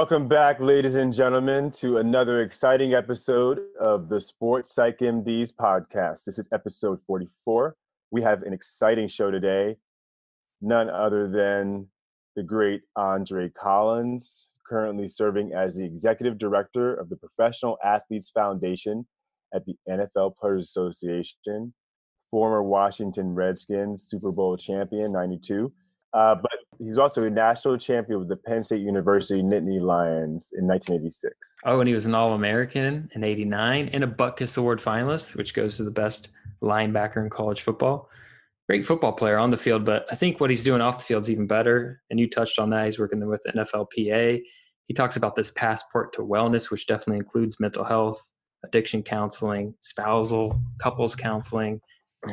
Welcome back, ladies and gentlemen, to another exciting episode of the Sports Psych MDs podcast. This is episode 44. We have an exciting show today, none other than the great Andre Collins, currently serving as the executive director of the Professional Athletes Foundation at the NFL Players Association, former Washington Redskins Super Bowl champion, 92. But he's also a national champion with the Penn State University Nittany Lions in 1986. Oh, and he was an All-American in 89 and a Butkus Award finalist, which goes to the best linebacker in college football. Great football player on the field, but I think what he's doing off the field is even better. And you touched on that. He's working with NFLPA. He talks about this passport to wellness, which definitely includes mental health, addiction counseling, spousal, couples counseling.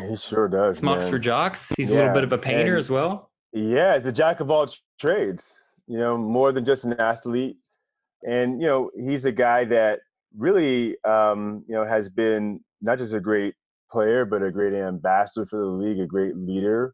He sure does. Smocks and Jocks. He's a little bit of a painter as well. Yeah, it's a jack of all trades, you know, more than just an athlete. And, you know, he's a guy that really, you know, has been not just a great player, but a great ambassador for the league, a great leader,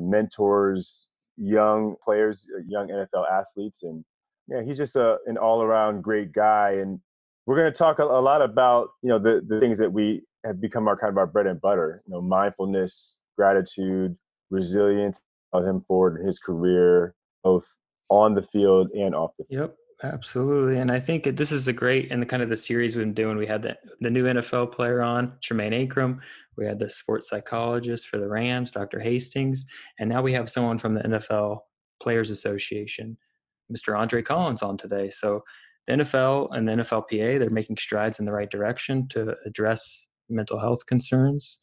mentors young players, young NFL athletes. And, yeah, he's just an all-around great guy. And we're going to talk a lot about, you know, the things that we have become our kind of our bread and butter, you know, mindfulness, gratitude, resilience. Of him forward in his career, both on the field and off the field. Yep, absolutely. And I think this is a great, and kind of the series we've been doing, we had the new NFL player on, Tremaine Akram. We had the sports psychologist for the Rams, Dr. Hastings. And now we have someone from the NFL Players Association, Mr. Andre Collins, on today. So the NFL and the NFLPA, they're making strides in the right direction to address mental health concerns.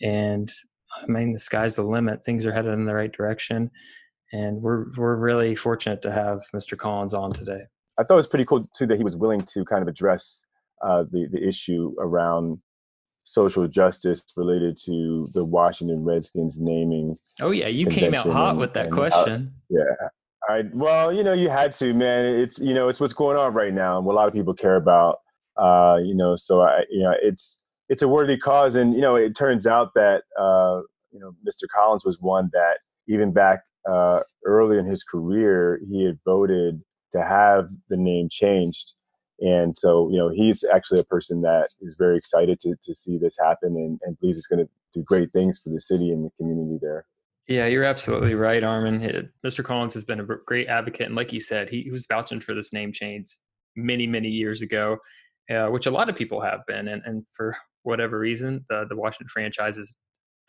And I mean, the sky's the limit. Things are headed in the right direction. And we're really fortunate to have Mr. Collins on today. I thought it was pretty cool, too, that he was willing to kind of address the issue around social justice related to the Washington Redskins naming. Oh, yeah. You came out hot with that question. Well, you know, you had to, man. It's, you know, it's what's going on right now and what a lot of people care about, you know, so, it's a worthy cause. And, you know, it turns out that, you know, Mr. Collins was one that even back early in his career, he had voted to have the name changed. And so, you know, he's actually a person that is very excited to see this happen and believes it's going to do great things for the city and the community there. Yeah, you're absolutely right, Armin. Mr. Collins has been a great advocate. And like you said, he was vouching for this name change many, many years ago, which a lot of people have been. And for whatever reason, the Washington franchise has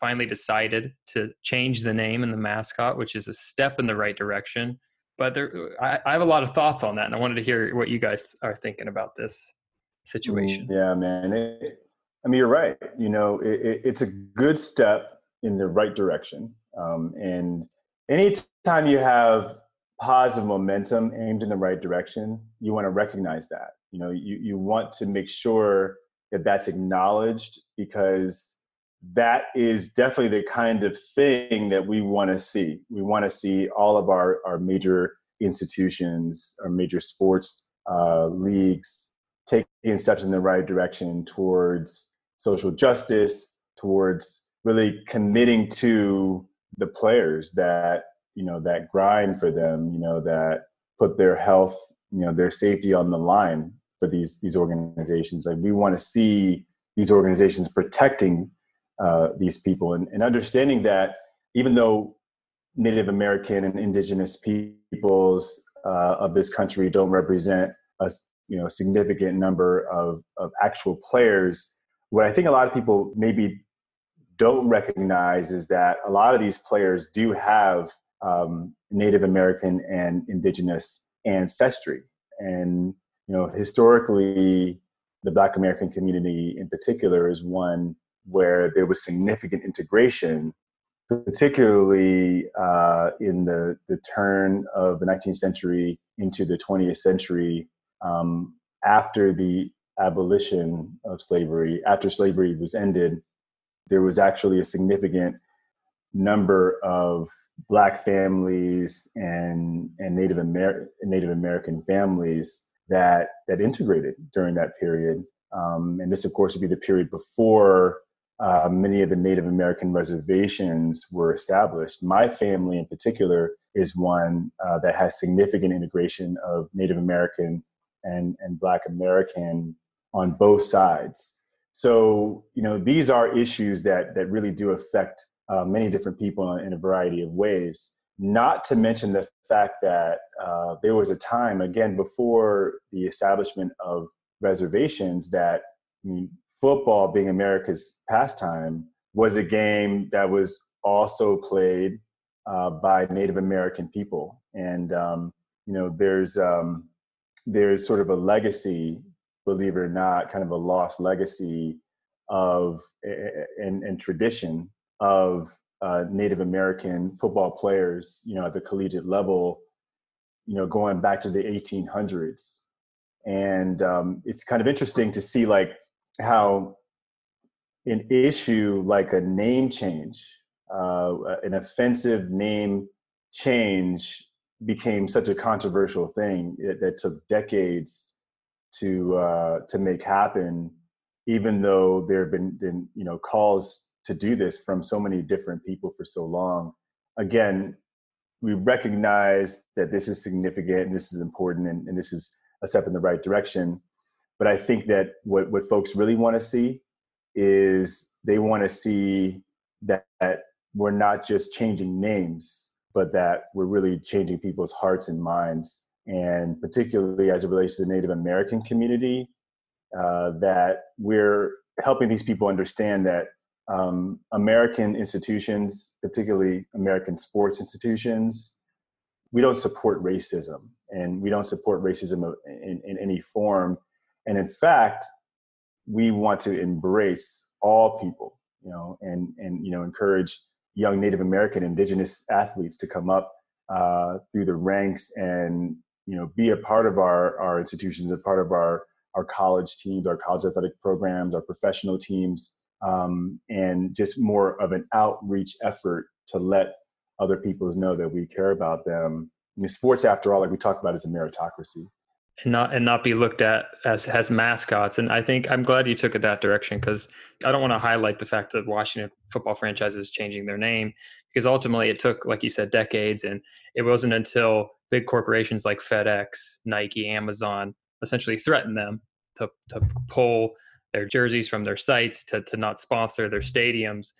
finally decided to change the name and the mascot, which is a step in the right direction. But I have a lot of thoughts on that, and I wanted to hear what you guys are thinking about this situation. Yeah, man. I mean, you're right. You know, it's a good step in the right direction. And anytime you have positive momentum aimed in the right direction, you want to recognize that. You know, you want to make sure that that's acknowledged, because that is definitely the kind of thing that we want to see. We want to see all of our major institutions, our major sports leagues taking steps in the right direction towards social justice, towards really committing to the players that, you know, that grind for them, you know, that put their health, you know, their safety on the line for these organizations. Like, we want to see these organizations protecting these people and understanding that even though Native American and indigenous peoples of this country don't represent a, you know, significant number of actual players, what I think a lot of people maybe don't recognize is that a lot of these players do have Native American and indigenous ancestry. And, you know, historically, the Black American community in particular is one where there was significant integration, particularly in the turn of the 19th century into the 20th century, after the abolition of slavery, after slavery was ended, there was actually a significant number of Black families and Native American families that integrated during that period. And this, of course, would be the period before many of the Native American reservations were established. My family in particular is one that has significant integration of Native American and Black American on both sides. So, you know, these are issues that really do affect many different people in a variety of ways. Not to mention the fact that there was a time, again, before the establishment of reservations that, I mean, football being America's pastime was a game that was also played by Native American people. And, you know, there's sort of a legacy, believe it or not, kind of a lost legacy of and tradition of Native American football players, you know, at the collegiate level, you know, going back to the 1800s. And it's kind of interesting to see, like, how an issue like a name change, an offensive name change, became such a controversial thing that took decades to make happen, even though there have been, you know, calls to do this from so many different people for so long. Again, we recognize that this is significant and this is important and this is a step in the right direction. But I think that what folks really want to see is they want to see that we're not just changing names, but that we're really changing people's hearts and minds. And particularly as it relates to the Native American community, that we're helping these people understand that American institutions, particularly American sports institutions, we don't support racism, and we don't support racism in any form. And in fact, we want to embrace all people, you know, and you know, encourage young Native American, Indigenous athletes to come up through the ranks and, you know, be a part of our institutions, a part of our college teams, our college athletic programs, our professional teams, and just more of an outreach effort to let other peoples know that we care about them. I mean, sports, after all, like we talked about, is a meritocracy. And not be looked at as mascots. And I think I'm glad you took it that direction, because I don't want to highlight the fact that Washington football franchise is changing their name, because ultimately it took, like you said, decades. And it wasn't until big corporations like FedEx, Nike, Amazon essentially threatened them to pull their jerseys from their sites, to not sponsor their stadiums,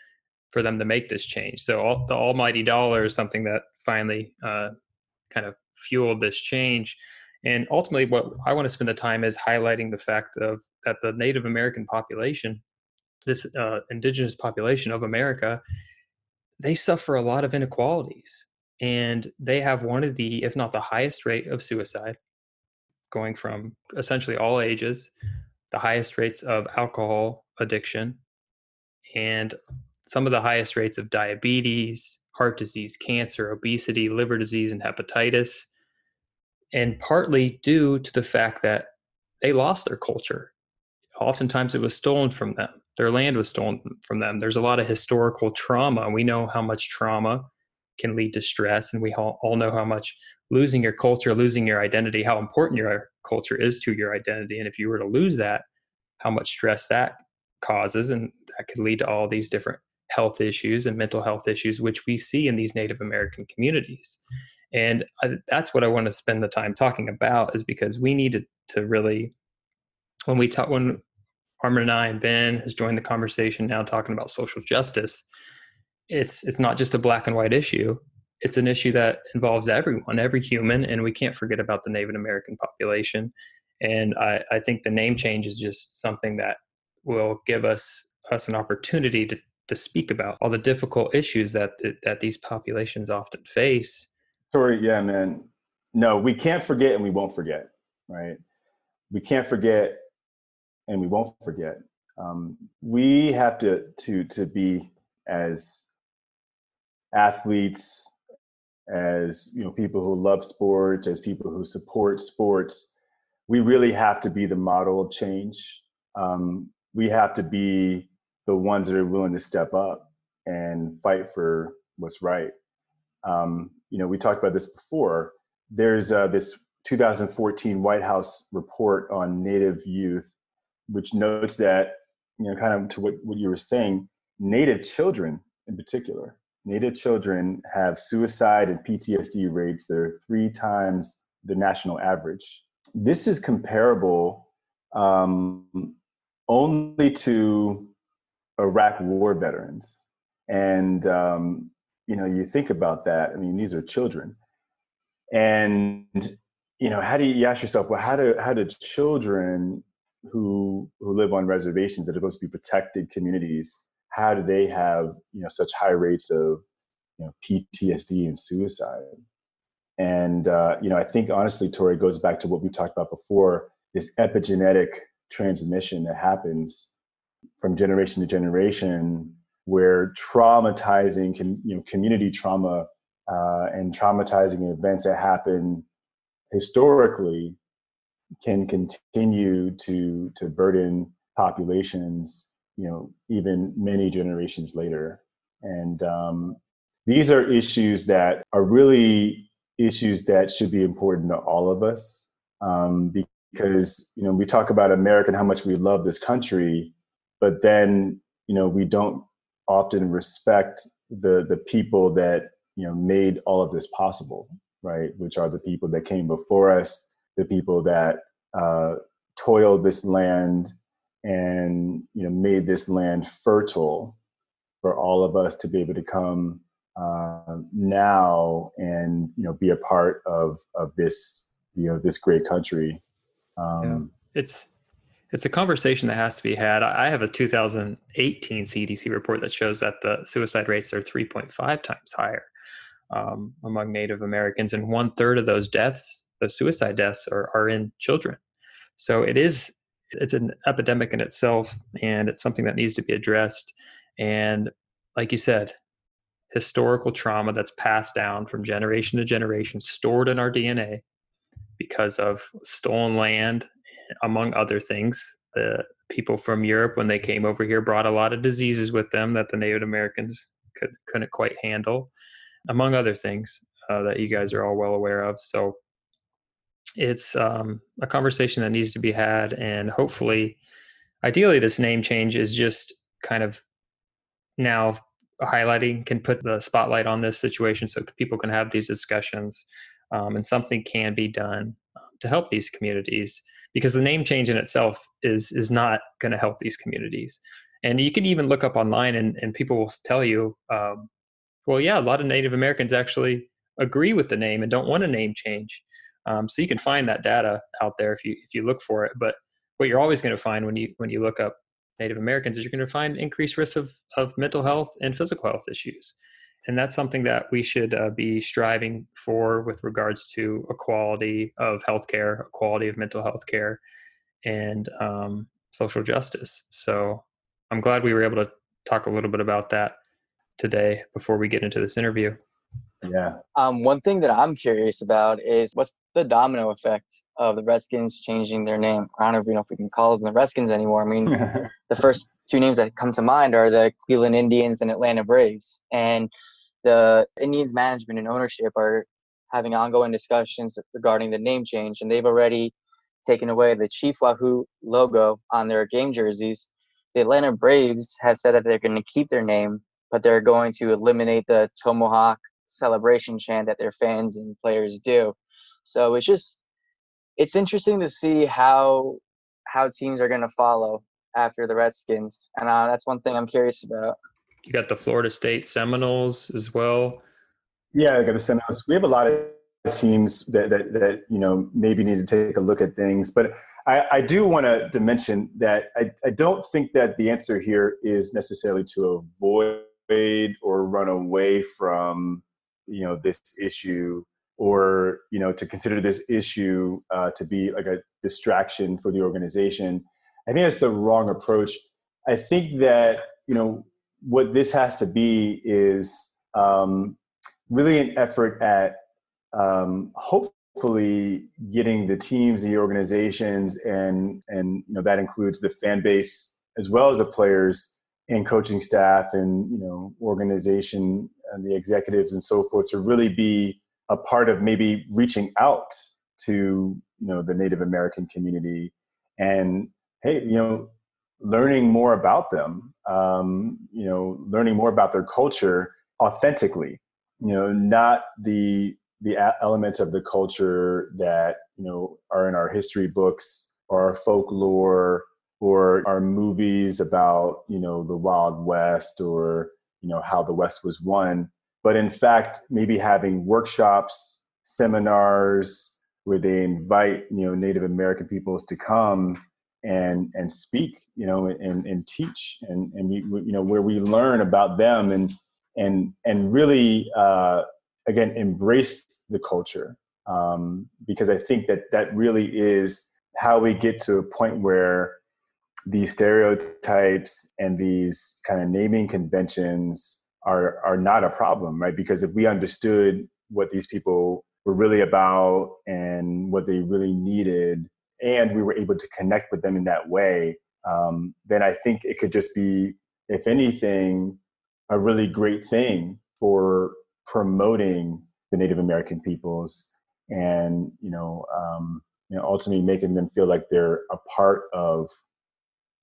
for them to make this change. So the almighty dollar is something that finally kind of fueled this change. And ultimately, what I want to spend the time is highlighting the fact of that the Native American population, this indigenous population of America, they suffer a lot of inequalities. And they have one of the, if not the highest rate of suicide, going from essentially all ages, the highest rates of alcohol addiction, and some of the highest rates of diabetes, heart disease, cancer, obesity, liver disease, and hepatitis. And partly due to the fact that they lost their culture. Oftentimes it was stolen from them. Their land was stolen from them. There's a lot of historical trauma. We know how much trauma can lead to stress. And we all know how much losing your culture, losing your identity, how important your culture is to your identity. And if you were to lose that, how much stress that causes. And that could lead to all these different health issues and mental health issues, which we see in these Native American communities. And that's what I want to spend the time talking about, is because we need to really, when Armin and I and Ben has joined the conversation now talking about social justice, it's not just a black and white issue. It's an issue that involves everyone, every human, and we can't forget about the Native American population. And I think the name change is just something that will give us an opportunity to speak about all the difficult issues that these populations often face. Sorry, yeah, man. No, we can't forget and we won't forget, right? We can't forget and we won't forget. We have to be, as athletes, as, you know, people who love sports, as people who support sports, we really have to be the model of change. We have to be the ones that are willing to step up and fight for what's right. You know, we talked about this before. There's this 2014 White House report on Native youth, which notes that you know, kind of to what you were saying, Native children in particular, Native children have suicide and PTSD rates that are 3 times the national average. This is comparable only to Iraq war veterans. And, you know, you think about that, I mean, these are children. And, you know, how do you ask yourself, well, how do children who live on reservations that are supposed to be protected communities, how do they have, you know, such high rates of, you know, PTSD and suicide? And, you know, I think honestly, Tori, it goes back to what we talked about before, this epigenetic transmission that happens from generation to generation, where traumatizing, you know, community trauma and traumatizing events that happen historically can continue to burden populations, you know, even many generations later. And these are issues that are really issues that should be important to all of us, because, you know, we talk about America and how much we love this country, but then, you know, we don't often respect the people that, you know, made all of this possible, right? Which are the people that came before us, the people that toiled this land and, you know, made this land fertile for all of us to be able to come now and, you know, be a part of this, you know, this great country. Yeah. It's a conversation that has to be had. I have a 2018 CDC report that shows that the suicide rates are 3.5 times higher among Native Americans. And 1/3 of those deaths, the suicide deaths, are in children. So it's an epidemic in itself, and it's something that needs to be addressed. And like you said, historical trauma that's passed down from generation to generation, stored in our DNA because of stolen land, among other things. The people from Europe, when they came over here, brought a lot of diseases with them that the Native Americans couldn't quite handle, among other things that you guys are all well aware of. So it's a conversation that needs to be had. And hopefully, ideally, this name change is just kind of now highlighting, can put the spotlight on this situation so people can have these discussions, and something can be done to help these communities, because the name change in itself is not going to help these communities. And you can even look up online and people will tell you, well, yeah, a lot of Native Americans actually agree with the name and don't want a name change. So you can find that data out there if you look for it. But what you're always going to find when you look up Native Americans is you're going to find increased risks of mental health and physical health issues. And that's something that we should be striving for with regards to equality of healthcare, equality of mental health care, and social justice. So I'm glad we were able to talk a little bit about that today before we get into this interview. Yeah. One thing that I'm curious about is what's the domino effect of the Redskins changing their name? I don't know if we can call them the Redskins anymore. I mean, the first 2 names that come to mind are the Cleveland Indians and Atlanta Braves. And the Indians management and ownership are having ongoing discussions regarding the name change. And they've already taken away the Chief Wahoo logo on their game jerseys. The Atlanta Braves have said that they're going to keep their name, but they're going to eliminate the Tomahawk celebration chant that their fans and players do. So it's interesting to see how teams are going to follow after the Redskins, and that's one thing I'm curious about. You got the Florida State Seminoles as well. Yeah, I got the Seminoles. We have a lot of teams that you know maybe need to take a look at things, but I do want to mention that I don't think that the answer here is necessarily to avoid or run away from, you know, this issue, or, you know, to consider this issue to be like a distraction for the organization. I think that's the wrong approach. I think that, you know, what this has to be is really an effort at hopefully getting the teams, the organizations, and you know, that includes the fan base as well as the players and coaching staff and, you know, organization and the executives and so forth, to really be a part of maybe reaching out to, you know, the Native American community and, hey, you know, learning more about them, you know, learning more about their culture authentically, you know, not the elements of the culture that, you know, are in our history books or our folklore or our movies about, you know, the Wild West or, you know, how the West was won. But in fact, maybe having workshops, seminars where they invite, you know, Native American peoples to come and speak, you know, and teach and, you know, where we learn about them and really, again, embrace the culture. Because I think that really is how we get to a point where these stereotypes and these kind of naming conventions are not a problem, right? Because if we understood what these people were really about and what they really needed, and we were able to connect with them in that way, then I think it could just be, if anything, a really great thing for promoting the Native American peoples and, you know, ultimately making them feel like they're a part of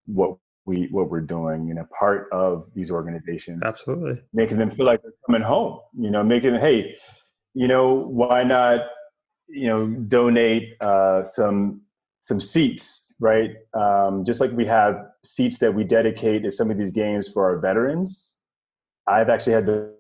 what we're doing and a part of these organizations. Absolutely. Making them feel like they're coming home, you know, making them, hey, you know, why not, you know, donate some seats, right? Just like we have seats that we dedicate at some of these games for our veterans. I've actually had the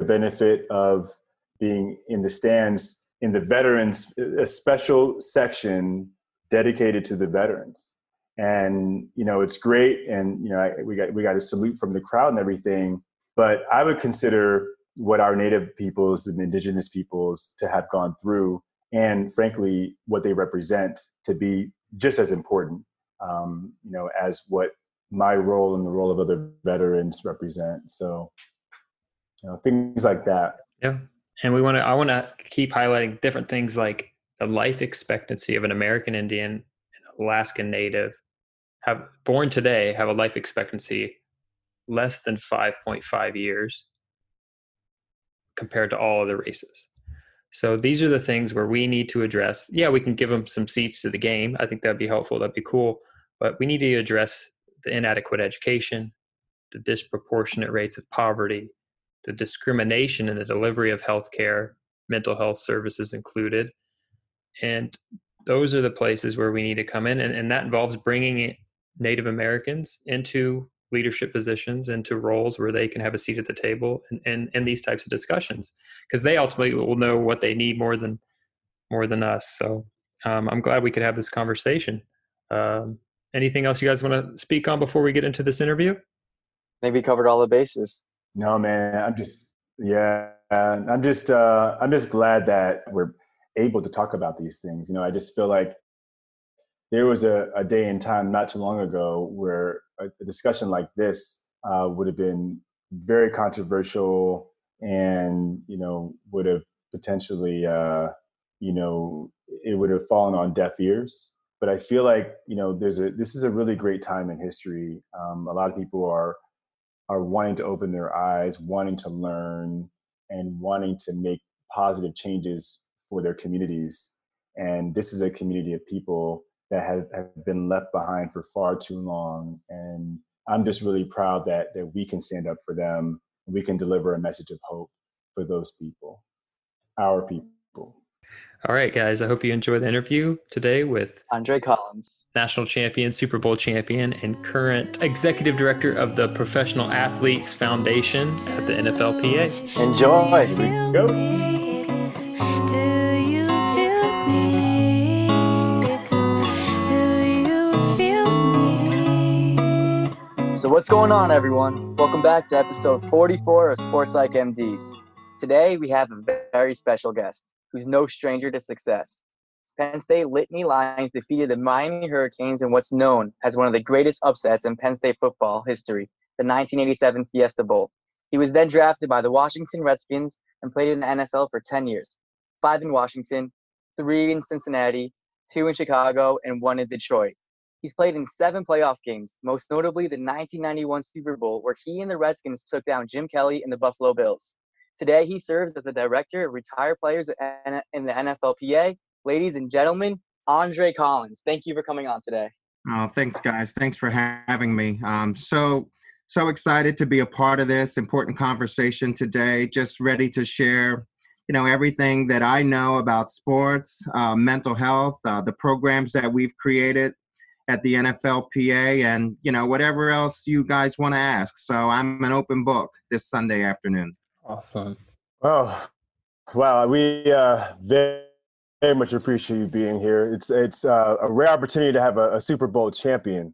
benefit of being in the stands in the veterans, a special section dedicated to the veterans. And, you know, it's great. And, you know, we got a salute from the crowd and everything. But I would consider what our Native peoples and indigenous peoples to have gone through, and frankly, what they represent, to be just as important, you know, as what my role and the role of other veterans represent. So, you know, things like that. Yeah. And I want to keep highlighting different things like the life expectancy of an American Indian and Alaskan Native born today have a life expectancy less than 5.5 years compared to all other races. So these are the things where we need to address. Yeah, we can give them some seats to the game. I think that'd be helpful. That'd be cool. But we need to address the inadequate education, the disproportionate rates of poverty, the discrimination in the delivery of healthcare, mental health services included. And those are the places where we need to come in. And that involves bringing Native Americans into leadership positions, into roles where they can have a seat at the table and these types of discussions, because they ultimately will know what they need more than us. So I'm glad we could have this conversation. Anything else you guys want to speak on before we get into this interview? Maybe covered all the bases. No, man, I'm just glad that we're able to talk about these things. You know, I just feel like there was a day in time not too long ago where a discussion like this would have been very controversial and, you know, would have potentially, you know, it would have fallen on deaf ears. But I feel like, you know, this is a really great time in history. A lot of people are wanting to open their eyes, wanting to learn, and wanting to make positive changes for their communities. And this is a community of people that have been left behind for far too long. And I'm just really proud that we can stand up for them. We can deliver a message of hope for those people, our people. All right, guys, I hope you enjoyed the interview today with Andre Collins, national champion, Super Bowl champion, and current executive director of the Professional Athletes Foundation at the NFLPA. Enjoy. Here we go. So what's going on, everyone? Welcome back to episode 44 of Sports Like MDs. Today, we have a very special guest who's no stranger to success. Penn State Nittany Lions defeated the Miami Hurricanes in what's known as one of the greatest upsets in Penn State football history, the 1987 Fiesta Bowl. He was then drafted by the Washington Redskins and played in the NFL for 10 years, 5 in Washington, 3 in Cincinnati, 2 in Chicago, and 1 in Detroit. He's played in 7 playoff games, most notably the 1991 Super Bowl, where he and the Redskins took down Jim Kelly and the Buffalo Bills. Today, he serves as the director of retired players in the NFLPA. Ladies and gentlemen, Andre Collins, thank you for coming on today. Oh, thanks, guys. Thanks for having me. So excited to be a part of this important conversation today. Just ready to share, you know, everything that I know about sports, mental health, the programs that we've created at the NFLPA, and, you know, whatever else you guys want to ask. So I'm an open book this Sunday afternoon. Awesome. Oh, wow. We very much appreciate you being here. It's a rare opportunity to have a Super Bowl champion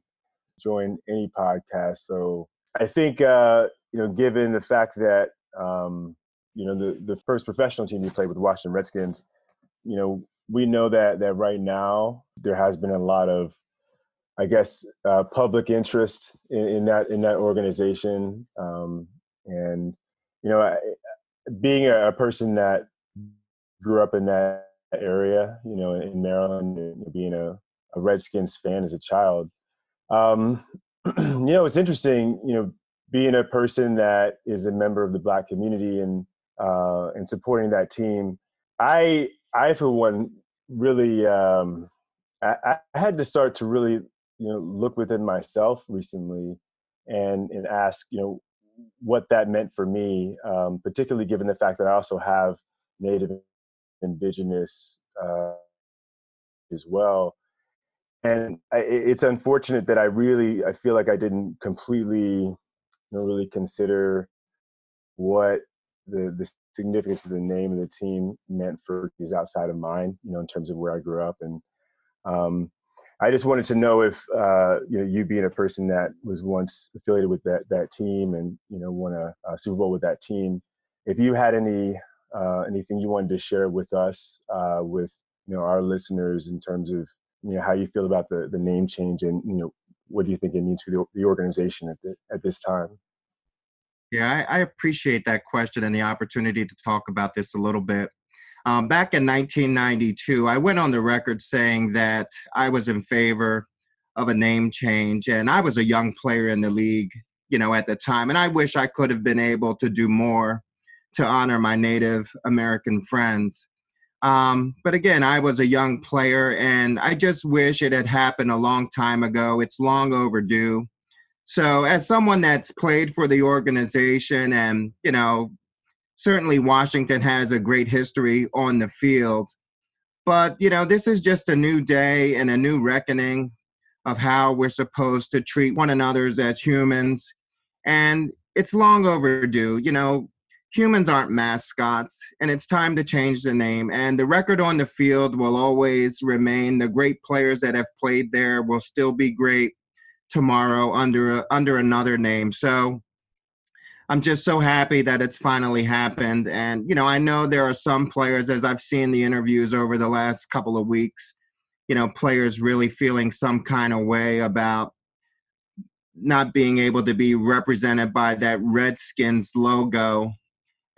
join any podcast. So I think, you know, given the fact that, you know, the first professional team you played with, the Washington Redskins, you know, we know that right now there has been a lot of, I guess, public interest in that organization. And, you know, being a person that grew up in that area, you know, in Maryland, and being a Redskins fan as a child, you know, it's interesting, you know, being a person that is a member of the Black community and supporting that team. I for one, really, I had to start to really, you know, look within myself recently and ask, you know, what that meant for me, particularly given the fact that I also have Native, Indigenous as well. And it's unfortunate that I feel like I didn't completely, you know, really consider what the significance of the name of the team meant for is outside of mine, you know, in terms of where I grew up. And I just wanted to know if, you know, you being a person that was once affiliated with that team and, you know, won a Super Bowl with that team, if you had anything you wanted to share with us, with, you know, our listeners in terms of, you know, how you feel about the name change and, you know, what do you think it means for the organization at this time? Yeah, I appreciate that question and the opportunity to talk about this a little bit. Back in 1992, I went on the record saying that I was in favor of a name change, and I was a young player in the league, you know, at the time, and I wish I could have been able to do more to honor my Native American friends. But again, I was a young player, and I just wish it had happened a long time ago. It's long overdue. So as someone that's played for the organization and, you know, certainly Washington has a great history on the field, but, you know, this is just a new day and a new reckoning of how we're supposed to treat one another as humans. And it's long overdue. You know, humans aren't mascots, and it's time to change the name. And the record on the field will always remain. The great players that have played there will still be great tomorrow under another name. So I'm just so happy that it's finally happened. And, you know, I know there are some players, as I've seen the interviews over the last couple of weeks, you know, players really feeling some kind of way about not being able to be represented by that Redskins logo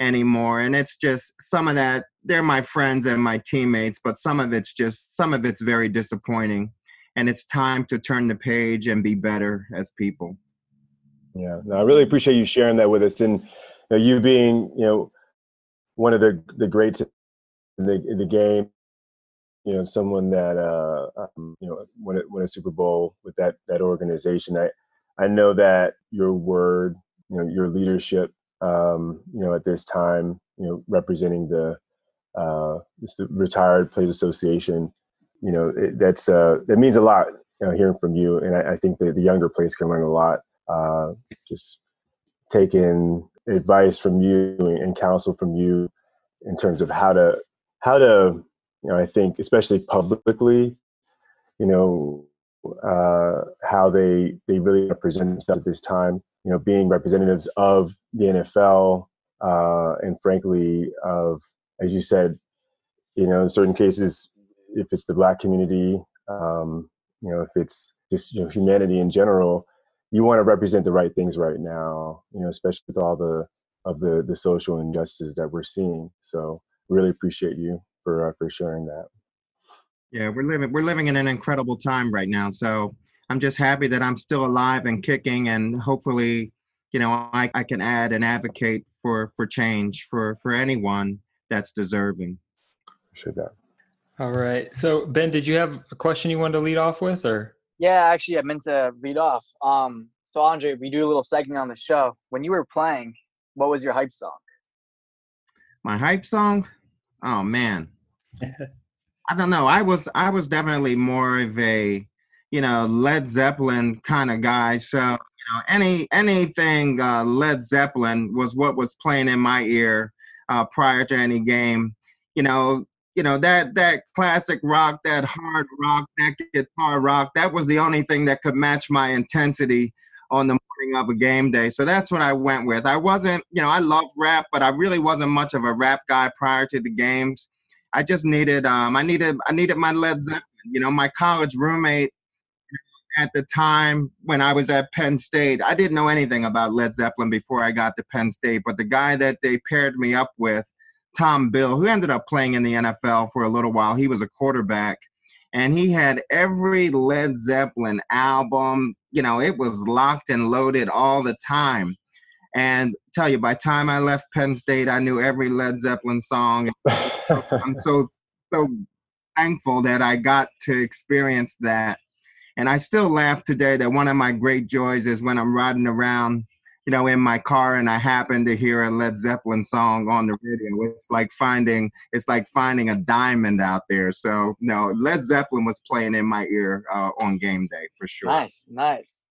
anymore. And it's just some of that, they're my friends and my teammates, but some of it's very disappointing. And it's time to turn the page and be better as people. Yeah, no, I really appreciate you sharing that with us, and you being, you know, one of the greats in the game. You know, someone that you know won a Super Bowl with that organization. I know that your word, you know, your leadership, you know, at this time, you know, representing the Retired Players Association. You know, that means a lot. You know, hearing from you, and I think that the younger players can learn a lot. Just taking advice from you and counsel from you in terms of how to, you know, I think especially publicly, you know, how they really represent themselves at this time, you know, being representatives of the NFL, and frankly of, as you said, you know, in certain cases, if it's the Black community, you know, if it's just, you know, humanity in general, you want to represent the right things right now, you know, especially with all the social injustices that we're seeing. So really appreciate you for sharing that. Yeah, we're living in an incredible time right now. So I'm just happy that I'm still alive and kicking, and hopefully, you know, I can add and advocate for change for anyone that's deserving. Appreciate that. All right. So Ben, did you have a question you wanted to lead off with, or? Yeah, actually, I meant to read off. So, Andre, we do a little segment on the show. When you were playing, what was your hype song? My hype song? Oh, man. I don't know. I was definitely more of a, you know, Led Zeppelin kind of guy. So, you know, anything Led Zeppelin was what was playing in my ear prior to any game. You know, that classic rock, that hard rock, that guitar rock, that was the only thing that could match my intensity on the morning of a game day. So that's what I went with. I wasn't, you know, I love rap, but I really wasn't much of a rap guy prior to the games. I just needed, I needed my Led Zeppelin. You know, my college roommate at the time when I was at Penn State, I didn't know anything about Led Zeppelin before I got to Penn State, but the guy that they paired me up with, Tom Bill, who ended up playing in the NFL for a little while. He was a quarterback, and he had every Led Zeppelin album. You know, it was locked and loaded all the time. And tell you, by the time I left Penn State, I knew every Led Zeppelin song. I'm so thankful that I got to experience that. And I still laugh today that one of my great joys is when I'm riding around, you know, in my car, and I happen to hear a Led Zeppelin song on the radio. It's like finding a diamond out there. So, no, Led Zeppelin was playing in my ear on game day for sure. Nice.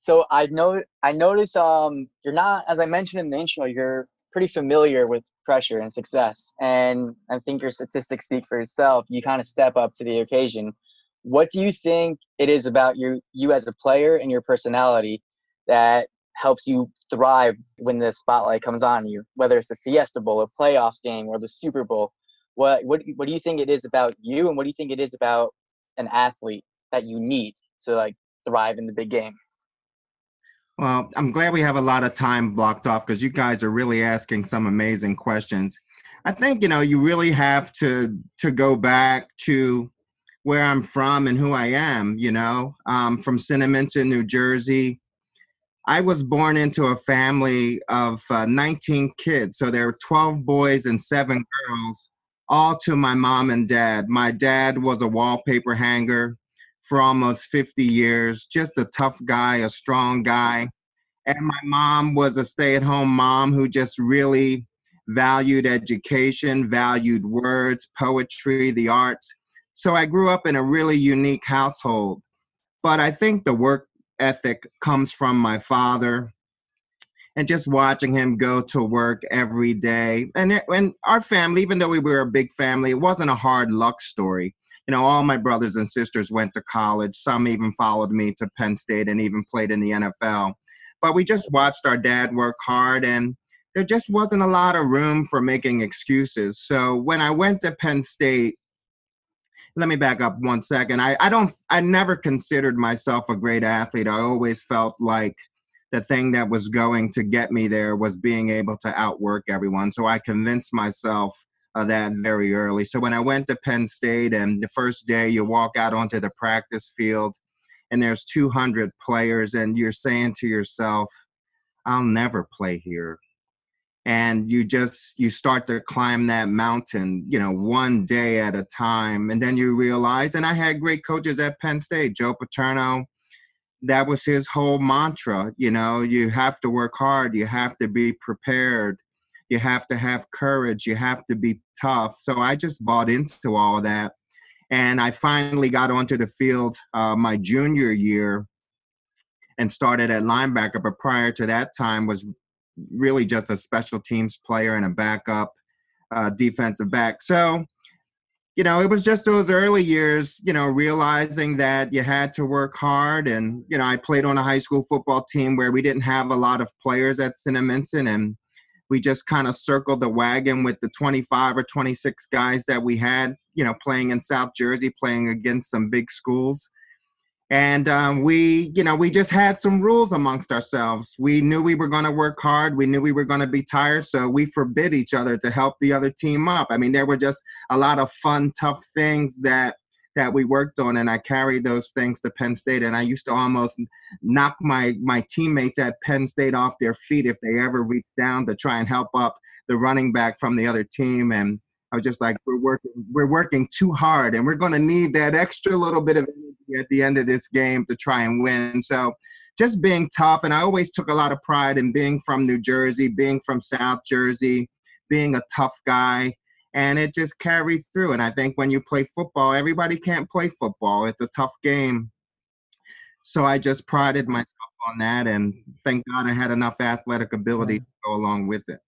So I noticed you're not, as I mentioned in the intro, you're pretty familiar with pressure and success, and I think your statistics speak for itself. You kind of step up to the occasion. What do you think it is about you as a player and your personality that helps you thrive when the spotlight comes on you, whether it's the Fiesta Bowl, a playoff game, or the Super Bowl? What do you think it is about you, and what do you think it is about an athlete that you need to, like, thrive in the big game? Well, I'm glad we have a lot of time blocked off, because you guys are really asking some amazing questions. I think, you know, you really have to go back to where I'm from and who I am, you know. From Cinnaminson, New Jersey. I was born into a family of 19 kids. So there were 12 boys and 7 girls, all to my mom and dad. My dad was a wallpaper hanger for almost 50 years, just a tough guy, a strong guy. And my mom was a stay-at-home mom who just really valued education, valued words, poetry, the arts. So I grew up in a really unique household. But I think the work ethic comes from my father, and just watching him go to work every day. And our family, even though we were a big family, it wasn't a hard luck story. You know, all my brothers and sisters went to college. Some even followed me to Penn State and even played in the NFL. But we just watched our dad work hard, and there just wasn't a lot of room for making excuses. So when I went to Penn State, let me back up one second. I never considered myself a great athlete. I always felt like the thing that was going to get me there was being able to outwork everyone. So I convinced myself of that very early. So when I went to Penn State, and the first day you walk out onto the practice field and there's 200 players, and you're saying to yourself, I'll never play here. And you start to climb that mountain, you know, one day at a time. And then you realize, and I had great coaches at Penn State, Joe Paterno, that was his whole mantra. You know, you have to work hard. You have to be prepared. You have to have courage. You have to be tough. So I just bought into all of that. And I finally got onto the field my junior year and started at linebacker. But prior to that time was really just a special teams player and a backup defensive back. So, you know, it was just those early years, you know, realizing that you had to work hard. And, you know, I played on a high school football team where we didn't have a lot of players at Cinnaminson, and we just kind of circled the wagon with the 25 or 26 guys that we had, you know, playing in South Jersey, playing against some big schools. And we just had some rules amongst ourselves. We knew we were going to work hard. We knew we were going to be tired. So we forbid each other to help the other team up. I mean, there were just a lot of fun, tough things that we worked on. And I carried those things to Penn State. And I used to almost knock my teammates at Penn State off their feet if they ever reached down to try and help up the running back from the other team. And I was just like, we're working too hard, and we're going to need that extra little bit of energy at the end of this game to try and win. So just being tough. And I always took a lot of pride in being from New Jersey, being from South Jersey, being a tough guy. And it just carried through. And I think when you play football, everybody can't play football. It's a tough game. So I just prided myself on that. And thank God I had enough athletic ability to go along with it.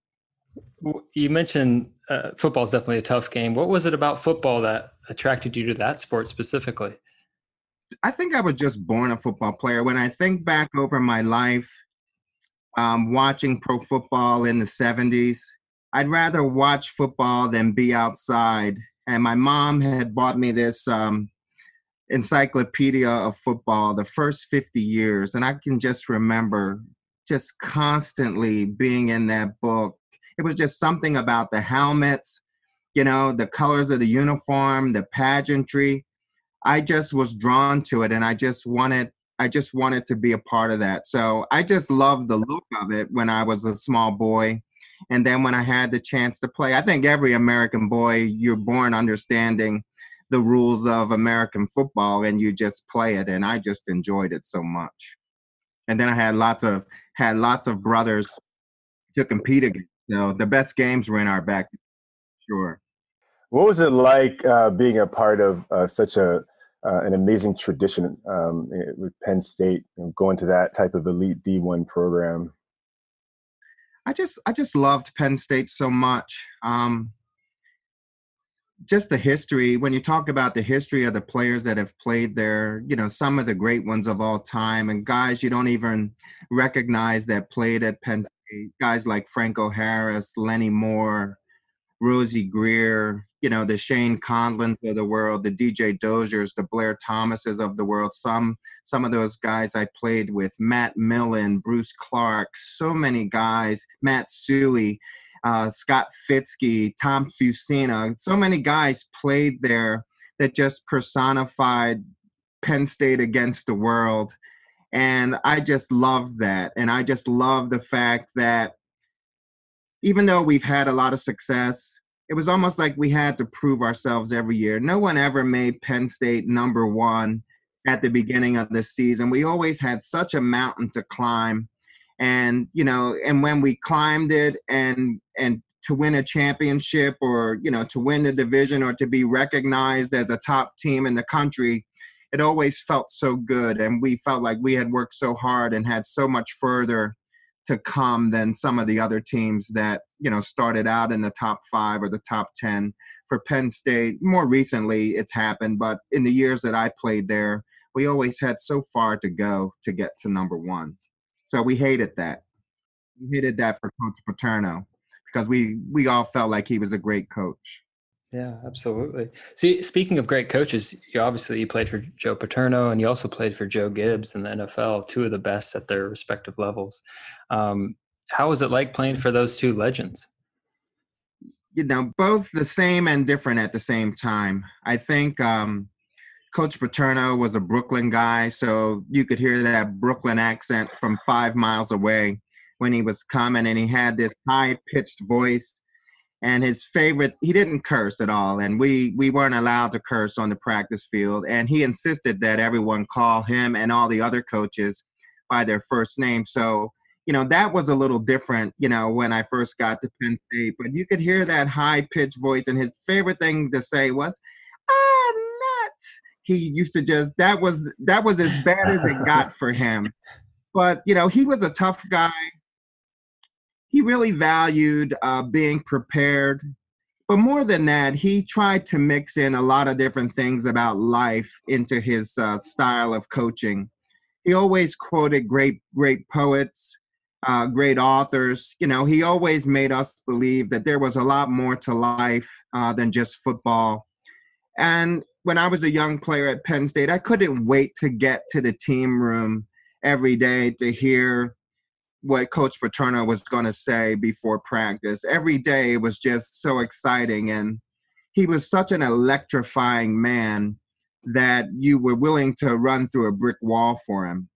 You mentioned football is definitely a tough game. What was it about football that attracted you to that sport specifically? I think I was just born a football player. When I think back over my life, watching pro football in the 70s, I'd rather watch football than be outside. And my mom had bought me this encyclopedia of football, the first 50 years. And I can just remember just constantly being in that book. It was just something about the helmets, you know, the colors of the uniform, the pageantry. I just was drawn to it, and I just wanted to be a part of that. So I just loved the look of it when I was a small boy. And then when I had the chance to play, I think every American boy, you're born understanding the rules of American football, and you just play it. And I just enjoyed it so much. And then I had lots of brothers to compete against. So the best games were in our back. Sure. What was it like being a part of such an amazing tradition with Penn State, and going to that type of elite D1 program? I just loved Penn State so much. Just the history. When you talk about the history of the players that have played there, you know, some of the great ones of all time, and guys you don't even recognize that played at Penn State. Guys like Franco Harris, Lenny Moore, Rosie Greer, you know, the Shane Condlins of the world, the DJ Doziers, the Blair Thomases of the world. Some of those guys I played with, Matt Millen, Bruce Clark, so many guys, Matt Suey, Scott Fitzke, Tom Fusina. So many guys played there that just personified Penn State against the world. And I just love that. And I just love the fact that even though we've had a lot of success, it was almost like we had to prove ourselves every year. No one ever made Penn State number one at the beginning of the season. We always had such a mountain to climb. And, you know, and when we climbed it and to win a championship, or, you know, to win the division, or to be recognized as a top team in the country, it always felt so good. And we felt like we had worked so hard and had so much further to come than some of the other teams that, you know, started out in the top 5 or the top 10. For Penn State, more recently it's happened, but in the years that I played there, we always had so far to go to get to number one. So we hated that. We hated that for Coach Paterno, because we all felt like he was a great coach. Yeah, absolutely. See, speaking of great coaches, you played for Joe Paterno, and you also played for Joe Gibbs in the NFL, two of the best at their respective levels. How was it like playing for those two legends? You know, both the same and different at the same time. I think Coach Paterno was a Brooklyn guy, so you could hear that Brooklyn accent from 5 miles away when he was coming, and he had this high-pitched voice. And his favorite, he didn't curse at all, and we weren't allowed to curse on the practice field. And he insisted that everyone call him and all the other coaches by their first name. So, you know, that was a little different, you know, when I first got to Penn State. But you could hear that high-pitched voice, and his favorite thing to say was, nuts. He used to just, that was as bad as it got for him. But, you know, he was a tough guy. He really valued being prepared. But more than that, he tried to mix in a lot of different things about life into his style of coaching. He always quoted great poets, great authors. You know, he always made us believe that there was a lot more to life than just football. And when I was a young player at Penn State, I couldn't wait to get to the team room every day to hear what Coach Paterno was going to say before practice. Every day was just so exciting. And he was such an electrifying man that you were willing to run through a brick wall for him.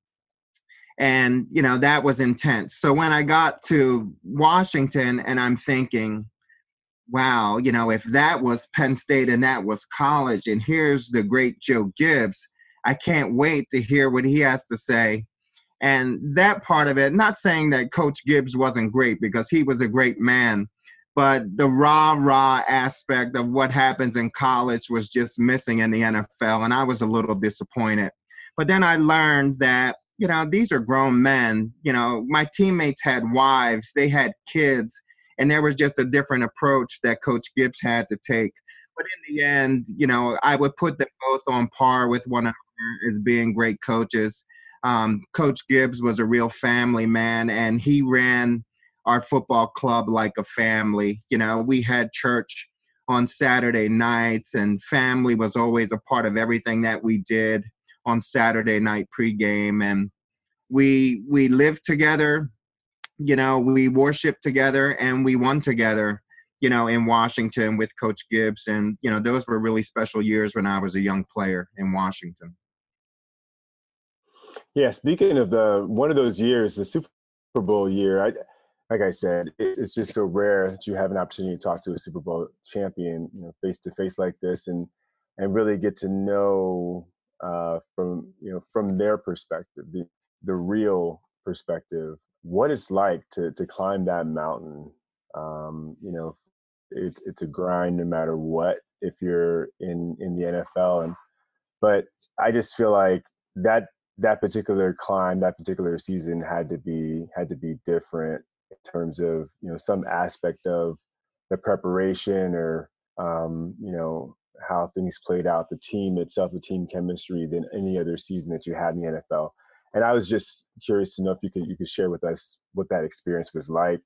And, you know, that was intense. So when I got to Washington, and I'm thinking, wow, you know, if that was Penn State and that was college, and here's the great Joe Gibbs, I can't wait to hear what he has to say. And that part of it, not saying that Coach Gibbs wasn't great, because he was a great man, but the rah-rah aspect of what happens in college was just missing in the NFL, and I was a little disappointed. But then I learned that, you know, these are grown men. You know, my teammates had wives, they had kids, and there was just a different approach that Coach Gibbs had to take. But in the end, you know, I would put them both on par with one another as being great coaches. Coach Gibbs was a real family man, and he ran our football club like a family. You know, we had church on Saturday nights, and family was always a part of everything that we did on Saturday night pregame. And we lived together, you know, we worshiped together, and we won together, you know, in Washington with Coach Gibbs. And, you know, those were really special years when I was a young player in Washington. Yeah, speaking of one of those years, the Super Bowl year, like I said, it's just so rare that you have an opportunity to talk to a Super Bowl champion, you know, face to face like this, and really get to know from their perspective, the real perspective, what it's like to climb that mountain. You know, it's a grind no matter what if you're in the NFL, but I just feel like that particular climb, that particular season had to be different in terms of, you know, some aspect of the preparation or, you know, how things played out, the team itself, the team chemistry, than any other season that you had in the NFL. And I was just curious to know if you could share with us what that experience was like.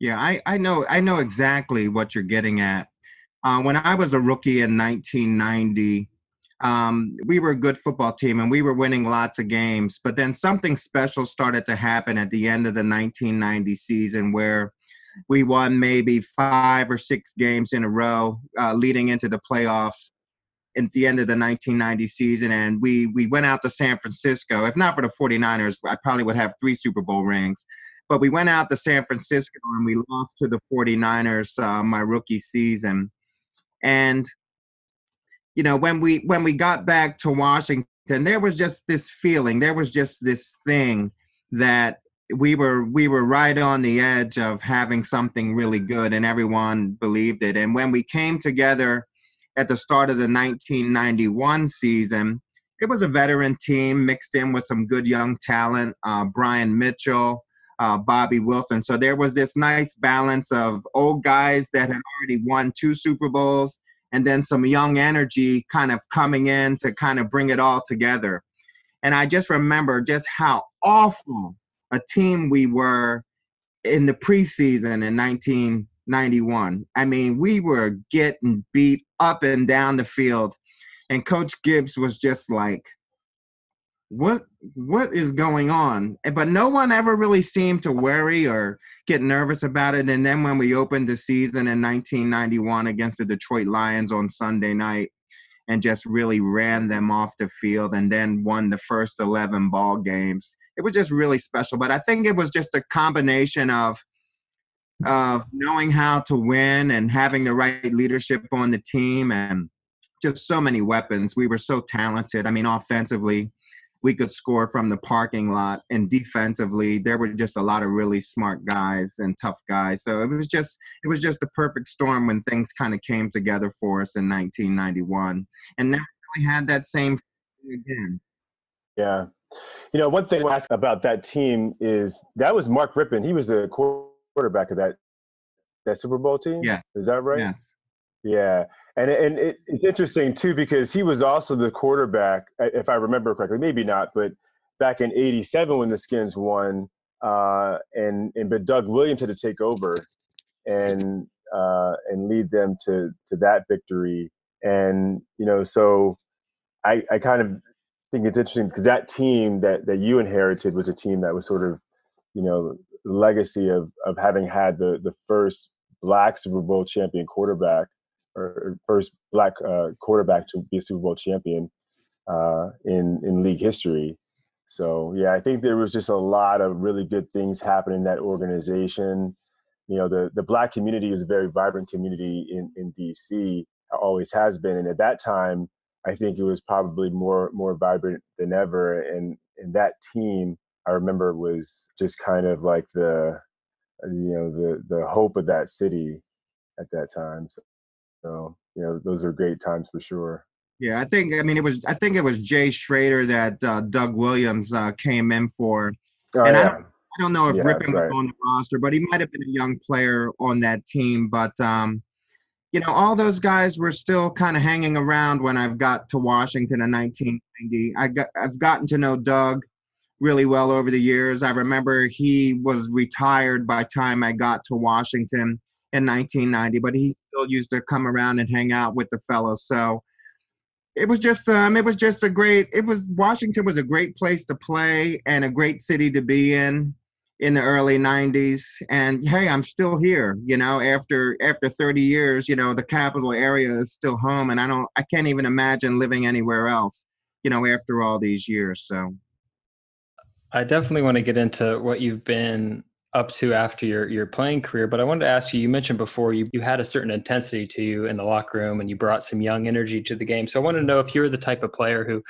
Yeah, I know exactly what you're getting at. When I was a rookie in 1990, we were a good football team and we were winning lots of games, but then something special started to happen at the end of the 1990 season where we won maybe 5 or 6 games in a row, leading into the playoffs at the end of the 1990 season. And we went out to San Francisco. If not for the 49ers, I probably would have 3 Super Bowl rings, but we went out to San Francisco and we lost to the 49ers, my rookie season. And you know, when we got back to Washington, there was just this feeling, there was just this thing that we were right on the edge of having something really good, and everyone believed it. And when we came together at the start of the 1991 season, it was a veteran team mixed in with some good young talent, Brian Mitchell, Bobby Wilson. So there was this nice balance of old guys that had already won 2 Super Bowls, and then some young energy kind of coming in to kind of bring it all together. And I just remember just how awful a team we were in the preseason in 1991. I mean, we were getting beat up and down the field. And Coach Gibbs was just like, what is going on? But no one ever really seemed to worry or get nervous about it. And then when we opened the season in 1991 against the Detroit Lions on Sunday night and just really ran them off the field and then won the first 11 ball games, it was just really special. But I think it was just a combination of knowing how to win and having the right leadership on the team and just so many weapons. We were so talented. I mean, offensively, we could score from the parking lot, and defensively, there were just a lot of really smart guys and tough guys. So it was just the perfect storm when things kind of came together for us in 1991, and never really had that same thing again. Yeah, you know, one thing I want to ask about that team is that was Mark Rippon. He was the quarterback of that Super Bowl team. Yeah, is that right? Yes. Yeah. And it's interesting, too, because he was also the quarterback, if I remember correctly, maybe not, but back in 87 when the Skins won, but Doug Williams had to take over and lead them to that victory. And, you know, so I kind of think it's interesting because that team that you inherited was a team that was sort of, you know, legacy of having had the first Black Super Bowl champion quarterback, or first Black quarterback to be a Super Bowl champion in league history. So, yeah, I think there was just a lot of really good things happening in that organization. you know, the Black community was a very vibrant community in D.C., always has been. And at that time, I think it was probably more vibrant than ever. And that team, I remember, was just kind of like the hope of that city at that time. So, you know, those are great times for sure. Yeah, I think it was Jay Schrader that Doug Williams came in for. Oh, and yeah. I don't know if Rippon was on the roster, but he might have been a young player on that team. But, you know, all those guys were still kind of hanging around when I've got to Washington in 1990. I've gotten to know Doug really well over the years. I remember he was retired by the time I got to Washington in 1990, but he still used to come around and hang out with the fellas. So Washington was a great place to play and a great city to be in the early 90s. And hey, I'm still here, you know, after 30 years, you know, the capital area is still home, and I can't even imagine living anywhere else, you know, after all these years. So I definitely want to get into what you've been up to after your playing career, but I wanted to ask you mentioned before you had a certain intensity to you in the locker room, and you brought some young energy to the game. So I wanted to know if you're the type of player who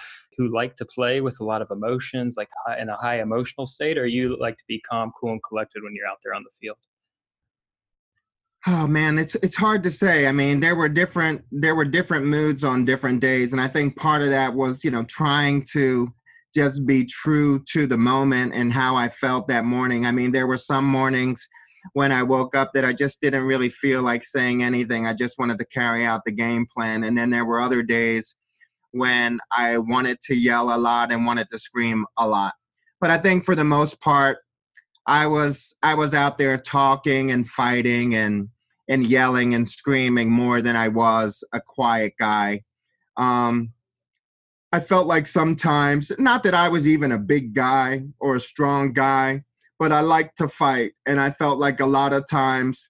liked to play with a lot of emotions, like in a high emotional state, or you like to be calm, cool, and collected when you're out there on the field? Oh man, it's hard to say. I mean, there were different moods on different days, and I think part of that was, you know, trying to just be true to the moment and how I felt that morning. I mean, there were some mornings when I woke up that I just didn't really feel like saying anything. I just wanted to carry out the game plan. And then there were other days when I wanted to yell a lot and wanted to scream a lot. But I think for the most part, I was out there talking and fighting and yelling and screaming more than I was a quiet guy. I felt like sometimes, not that I was even a big guy or a strong guy, but I liked to fight. And I felt like a lot of times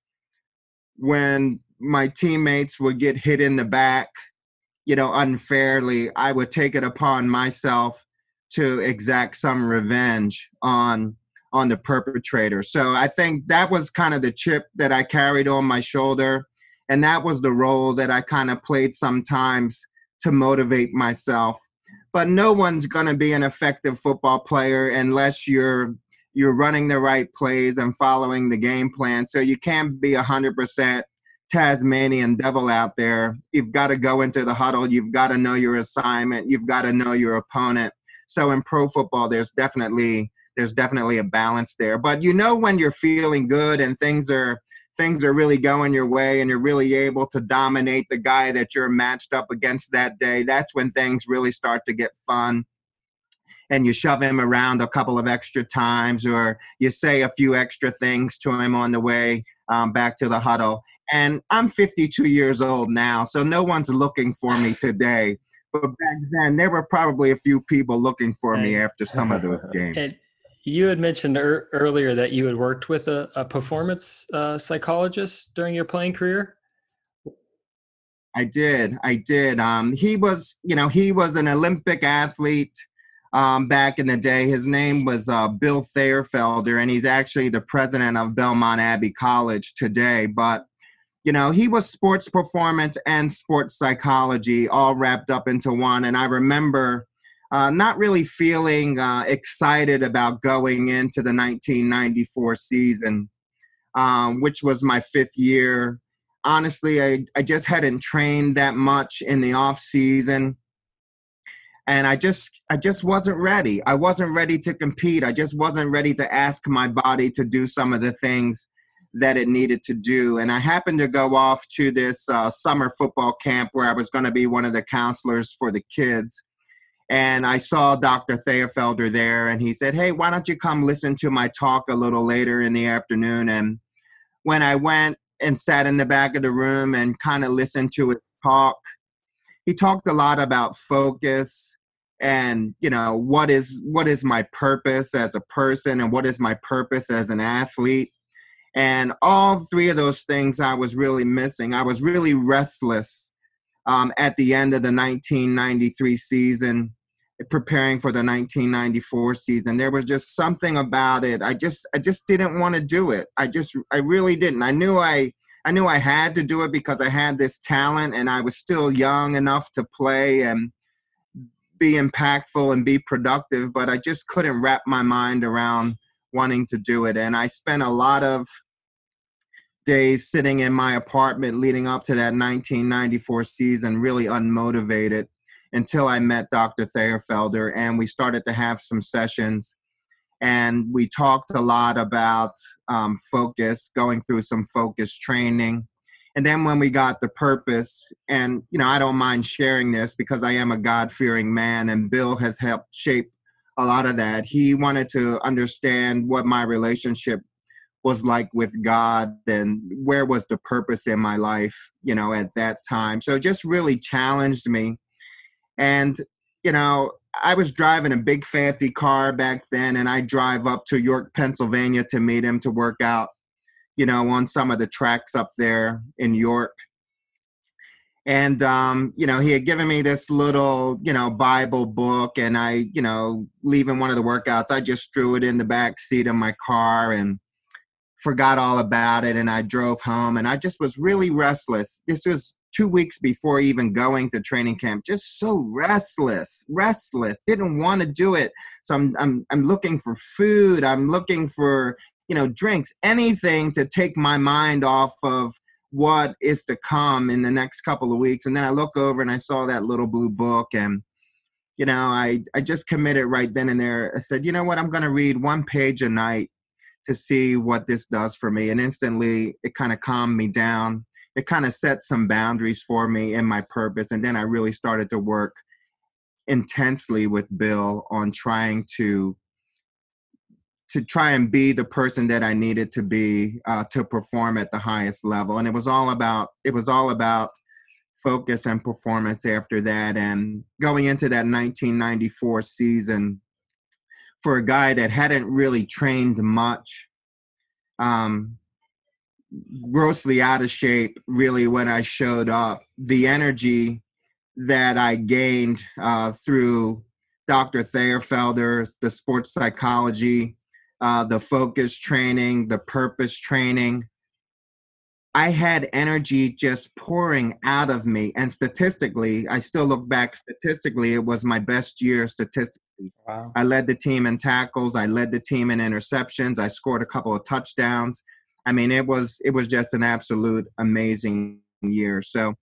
when my teammates would get hit in the back, you know, unfairly, I would take it upon myself to exact some revenge on the perpetrator. So I think that was kind of the chip that I carried on my shoulder. And that was the role that I kind of played sometimes to motivate myself. But no one's going to be an effective football player unless you're running the right plays and following the game plan. So you can't be 100% Tasmanian devil out there. You've got to go into the huddle. You've got to know your assignment. You've got to know your opponent. So in pro football, there's definitely a balance there. But you know when you're feeling good and things are really going your way and you're really able to dominate the guy that you're matched up against that day, that's when things really start to get fun. And you shove him around a couple of extra times, or you say a few extra things to him on the way back to the huddle. And I'm 52 years old now, so no one's looking for me today. But back then, there were probably a few people looking for me after some of those games. You had mentioned earlier that you had worked with a performance psychologist during your playing career. I did. He was an Olympic athlete back in the day. His name was Bill Thierfelder, and he's actually the president of Belmont Abbey College today. But, you know, he was sports performance and sports psychology all wrapped up into one. And I remember not really feeling excited about going into the 1994 season, which was my fifth year. Honestly, I just hadn't trained that much in the off season, and I just wasn't ready. I wasn't ready to compete. I just wasn't ready to ask my body to do some of the things that it needed to do. And I happened to go off to this summer football camp where I was going to be one of the counselors for the kids. And I saw Dr. Thierfelder there, and he said, hey, why don't you come listen to my talk a little later in the afternoon? And when I went and sat in the back of the room and kind of listened to his talk, he talked a lot about focus and, you know, what is my purpose as a person and what is my purpose as an athlete? And all three of those things I was really missing. I was really restless at the end of the 1993 season. preparing for the 1994 season. There was just something about it. I just didn't want to do it. I really didn't. I knew I had to do it because I had this talent and I was still young enough to play and be impactful and be productive, but I just couldn't wrap my mind around wanting to do it. And I spent a lot of days sitting in my apartment leading up to that 1994 season, really unmotivated, until I met Dr. Thierfelder, and we started to have some sessions. And we talked a lot about focus, going through some focus training. And then when we got the purpose, and, you know, I don't mind sharing this because I am a God-fearing man, and Bill has helped shape a lot of that. He wanted to understand what my relationship was like with God and where was the purpose in my life, you know, at that time. So it just really challenged me. And, you know, I was driving a big fancy car back then, and I drive up to York, Pennsylvania to meet him to work out, you know, on some of the tracks up there in York. And, you know, he had given me this little, you know, Bible book, and I, you know, leaving one of the workouts, I just threw it in the back seat of my car and forgot all about it. And I drove home, and I just was really restless. This was 2 weeks before even going to training camp, just so restless, didn't want to do it. So I'm looking for food. I'm looking for, you know, drinks, anything to take my mind off of what is to come in the next couple of weeks. And then I look over and I saw that little blue book, and, you know, I just committed right then and there. I said, you know what, I'm going to read one page a night to see what this does for me. And instantly it kind of calmed me down. It kind of set some boundaries for me and my purpose. And then I really started to work intensely with Bill on trying to try and be the person that I needed to be to perform at the highest level. And it was all about focus and performance after that. And going into that 1994 season, for a guy that hadn't really trained much, grossly out of shape, really, when I showed up, the energy that I gained through Dr. Thierfelder, the sports psychology, the focus training, the purpose training, I had energy just pouring out of me. And statistically, I still look back, statistically, it was my best year statistically. Wow. I led the team in tackles. I led the team in interceptions. I scored a couple of touchdowns. I mean, it was just an absolute amazing year. So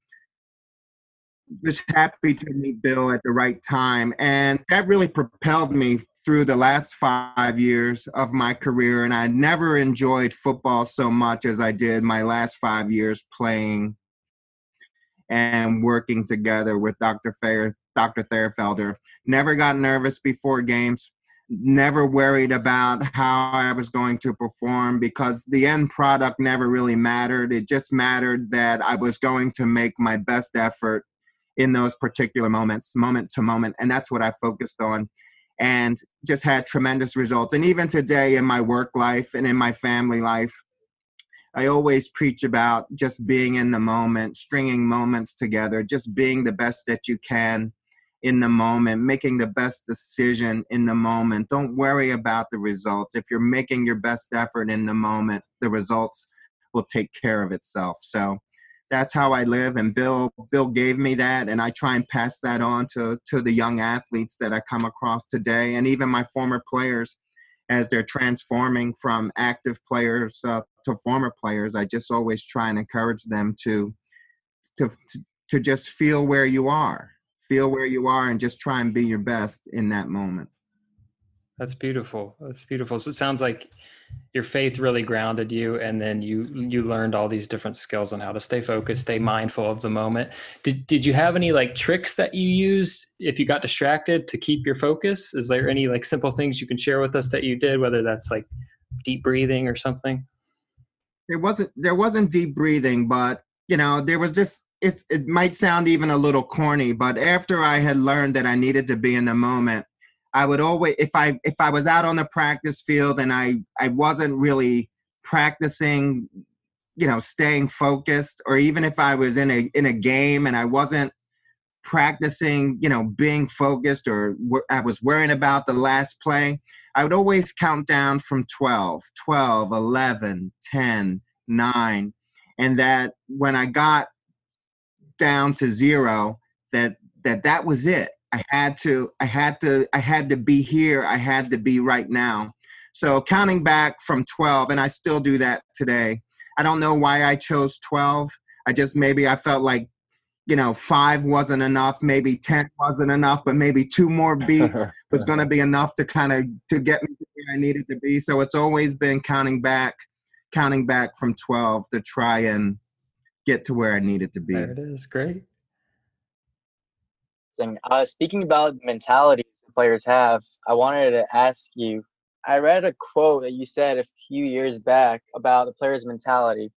just happy to meet Bill at the right time. And that really propelled me through the last 5 years of my career. And I never enjoyed football so much as I did my last 5 years playing and working together with Dr. Thierfelder. Never got nervous before games. Never worried about how I was going to perform, because the end product never really mattered. It just mattered that I was going to make my best effort in those particular moments, moment to moment. And that's what I focused on, and just had tremendous results. And even today in my work life and in my family life, I always preach about just being in the moment, stringing moments together, just being the best that you can in the moment, making the best decision in the moment. Don't worry about the results. If you're making your best effort in the moment, the results will take care of itself. So that's how I live. And Bill gave me that. And I try and pass that on to the young athletes that I come across today, and even my former players as they're transforming from active players to former players. I just always try and encourage them to just feel where you are. Feel where you are and just try and be your best in that moment. That's beautiful. That's beautiful. So it sounds like your faith really grounded you, and then you learned all these different skills on how to stay focused, stay mindful of the moment. Did you have any like tricks that you used if you got distracted to keep your focus? Is there any like simple things you can share with us that you did, whether that's like deep breathing or something? There wasn't deep breathing, but you know, there was just, it might sound even a little corny, but after I had learned that I needed to be in the moment, I would always, if I was out on the practice field and I wasn't really practicing, you know, staying focused, or even if I was in a game and I wasn't practicing, you know, being focused, or I was worrying about the last play, I would always count down from 12, 11, 10, 9. And that when I got down to 0, that was it. I had to be here. I had to be right now. So counting back from 12, and I still do that today. I don't know why I chose 12. Maybe I felt like, you know, 5 wasn't enough, maybe 10 wasn't enough, but maybe 2 more beats was going to be enough to kind of to get me to where I needed to be. So it's always been counting back from 12 to try and get to where I needed to be. There it is. Great. Speaking about mentality players have, I wanted to ask you, I read a quote that you said a few years back about the player's mentality,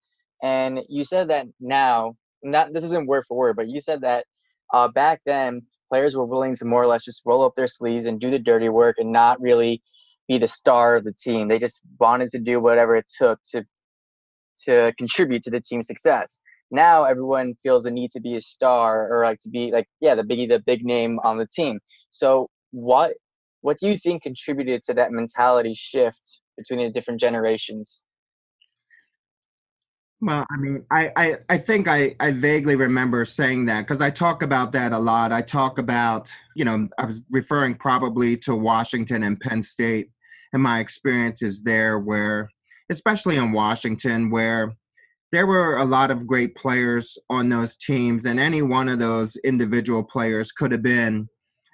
and you said that now, not this isn't word for word, but you said that back then players were willing to more or less just roll up their sleeves and do the dirty work and not really be the star of the team. They just wanted to do whatever it took to contribute to the team's success. Now everyone feels the need to be a star, or like to be like, yeah, the big name on the team. So what do you think contributed to that mentality shift between the different generations? Well, I mean, I think I vaguely remember saying that, because I talk about that a lot. I talk about, you know, I was referring probably to Washington and Penn State and my experiences there, where, especially in Washington, where there were a lot of great players on those teams, and any one of those individual players could have been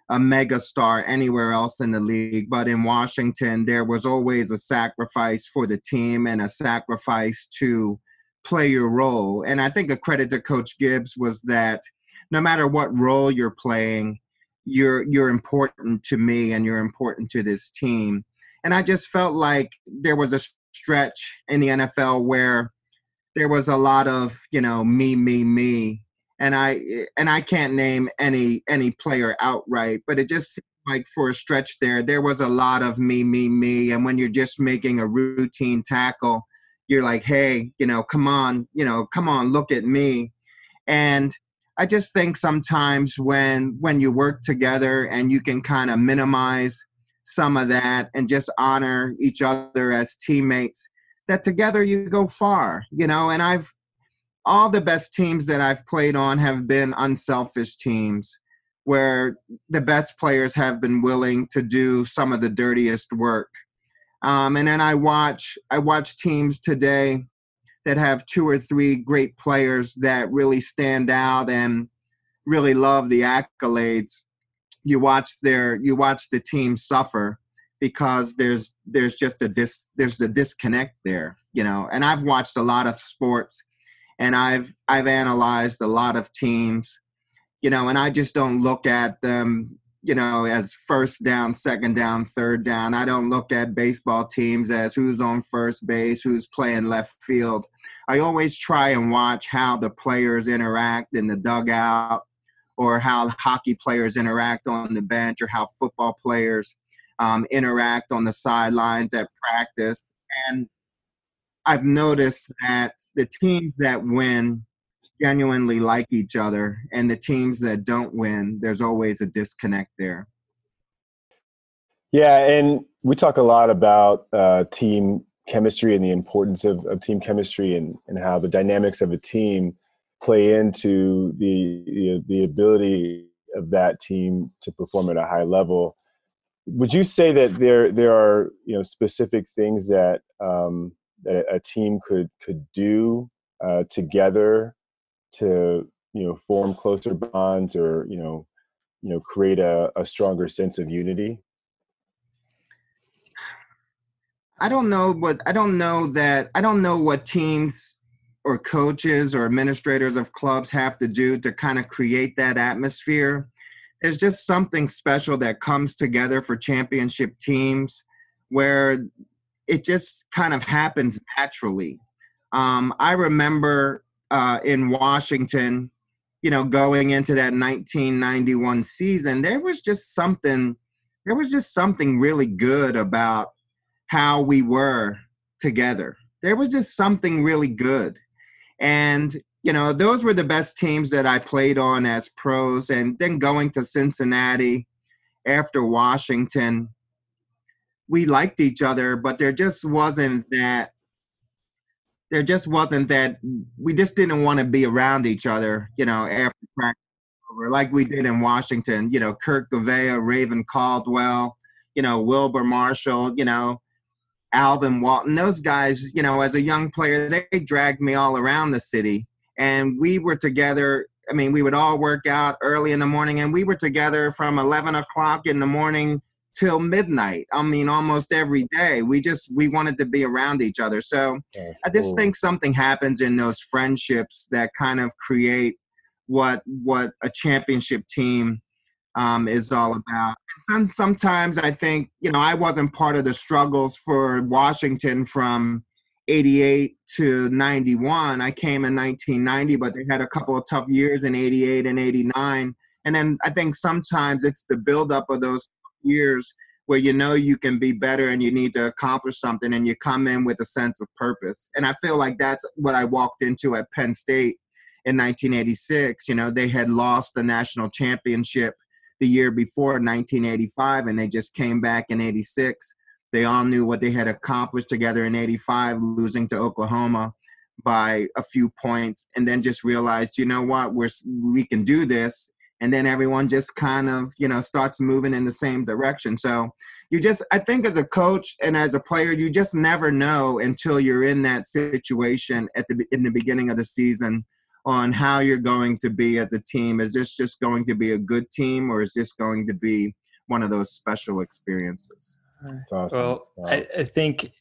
a mega star anywhere else in the league. But in Washington, there was always a sacrifice for the team and a sacrifice to play your role. And I think a credit to Coach Gibbs was that no matter what role you're playing, you're important to me and you're important to this team. And I just felt like there was a stretch in the NFL where there was a lot of, you know, me. And I can't name any player outright, but it just seemed like for a stretch there was a lot of me. And when you're just making a routine tackle, you're like, hey, you know, come on, look at me. And I just think sometimes when you work together and you can kind of minimize some of that and just honor each other as teammates, that together you go far, you know. And all the best teams that I've played on have been unselfish teams where the best players have been willing to do some of the dirtiest work. And then I watch teams today that have 2 or 3 great players that really stand out and really love the accolades. You watch the team suffer because there's the disconnect there, you know. And I've watched a lot of sports and I've analyzed a lot of teams, you know, and I just don't look at them, you know, as first down, second down, third down. I don't look at baseball teams as who's on first base, who's playing left field. I always try and watch how the players interact in the dugout, or how hockey players interact on the bench, or how football players interact on the sidelines at practice. And I've noticed that the teams that win genuinely like each other, and the teams that don't win, there's always a disconnect there. Yeah, and we talk a lot about team chemistry and the importance of team chemistry and how the dynamics of a team play into the ability of that team to perform at a high level. Would you say that there are, you know, specific things that that a team could do together to, you know, form closer bonds, or, you know, create a stronger sense of unity? I don't know what teams or coaches or administrators of clubs have to do to kind of create that atmosphere. There's just something special that comes together for championship teams where it just kind of happens naturally. I remember in Washington, you know, going into that 1991 season, there was just something really good about how we were together. There was just something really good. And you know, those were the best teams that I played on as pros. And then going to Cincinnati after Washington, we liked each other, but there just wasn't that, we just didn't want to be around each other, you know, after practice over, like we did in Washington, you know, Kirk Gouveia, Raven Caldwell, you know, Wilbur Marshall, you know, Alvin Walton, those guys, you know, as a young player, they dragged me all around the city. And we were together. I mean, we would all work out early in the morning, and we were together from 11 o'clock in the morning till midnight. I mean, almost every day. We wanted to be around each other. So that's I just cool. think something happens in those friendships that kind of create what a championship team is all about. And sometimes I think, you know, I wasn't part of the struggles for Washington from 88 to 91. I came in 1990, but they had a couple of tough years in 88 and 89. And then I think sometimes it's the buildup of those years where you know you can be better and you need to accomplish something, and you come in with a sense of purpose. And I feel like that's what I walked into at Penn State in 1986. You know, they had lost the national championship the year before, 1985, and they just came back in 86. They all knew what they had accomplished together in 85, losing to Oklahoma by a few points, and then just realized, you know what, we can do this. And then everyone just kind of, you know, starts moving in the same direction. So I think as a coach and as a player, you just never know until you're in that situation in the beginning of the season on how you're going to be as a team. Is this just going to be a good team, or is this going to be one of those special experiences? That's awesome. Well, wow. I think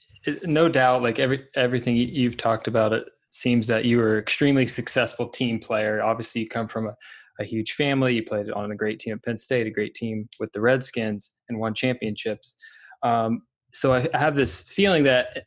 no doubt, like everything you've talked about, it seems that you were an extremely successful team player. Obviously, you come from a huge family. You played on a great team at Penn State, a great team with the Redskins, and won championships. So I have this feeling that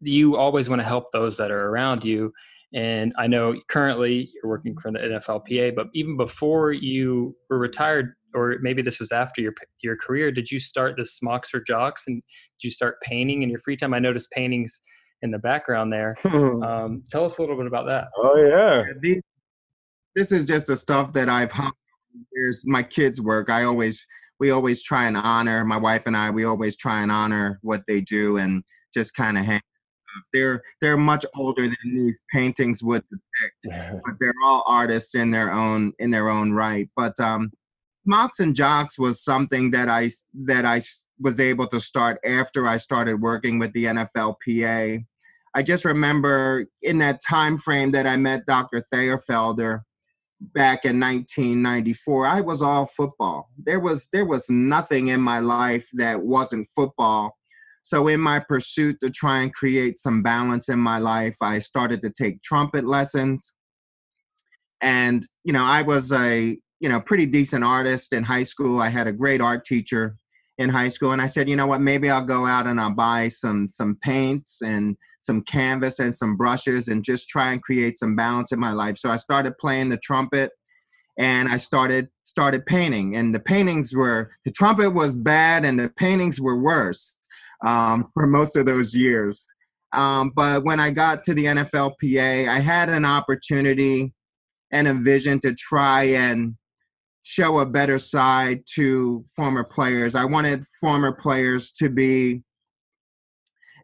you always want to help those that are around you. And I know currently you're working for the NFLPA, but even before you were retired, or maybe this was after your career, did you start the Smocks or Jocks, and did you start painting in your free time? I noticed paintings in the background there. Tell us a little bit about that. Oh, yeah. This is just the stuff that I've hung over the years. My kids' work. We always try and honor, my wife and I, we always try and honor what they do and just kind of hang. They're much older than these paintings would depict, but they're all artists in their own right. But Smocks and Jocks was something that I was able to start after I started working with the NFLPA. I just remember in that time frame that I met Dr. Thierfelder back in 1994, I was all football. There was nothing in my life that wasn't football. So in my pursuit to try and create some balance in my life, I started to take trumpet lessons. And, you know, I was a, you know, pretty decent artist in high school. I had a great art teacher in high school. And I said, you know what, maybe I'll go out and I'll buy some paints and some canvas and some brushes and just try and create some balance in my life. So I started playing the trumpet. And I started painting. And the trumpet was bad and the paintings were worse. For most of those years. But when I got to the NFLPA, I had an opportunity and a vision to try and show a better side to former players. I wanted former players to be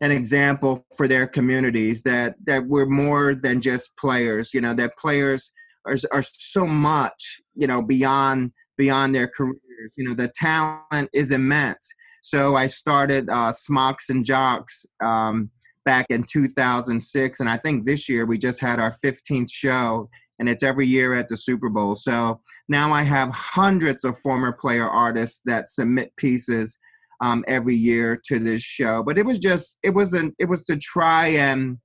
an example for their communities, that we're more than just players, you know, that players are so much, you know, beyond their careers. You know, the talent is immense. So I started Smocks and Jocks back in 2006, and I think this year we just had our 15th show, and it's every year at the Super Bowl. So now I have hundreds of former player artists that submit pieces every year to this show. But it was to try and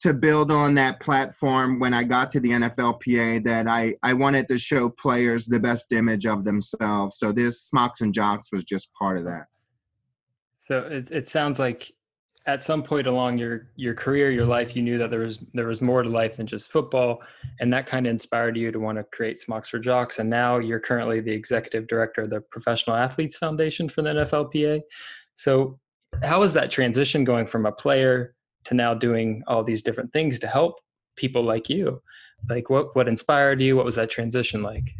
to build on that platform when I got to the NFLPA that I wanted to show players the best image of themselves. So this Smocks and Jocks was just part of that. So it sounds like at some point along your career, your life, you knew that there was more to life than just football, and that kind of inspired you to want to create Smocks or Jocks. And now you're currently the executive director of the Professional Athletes Foundation for the NFLPA. So how is that transition going from a player to now doing all these different things to help people like you? Like what inspired you? What was that transition like?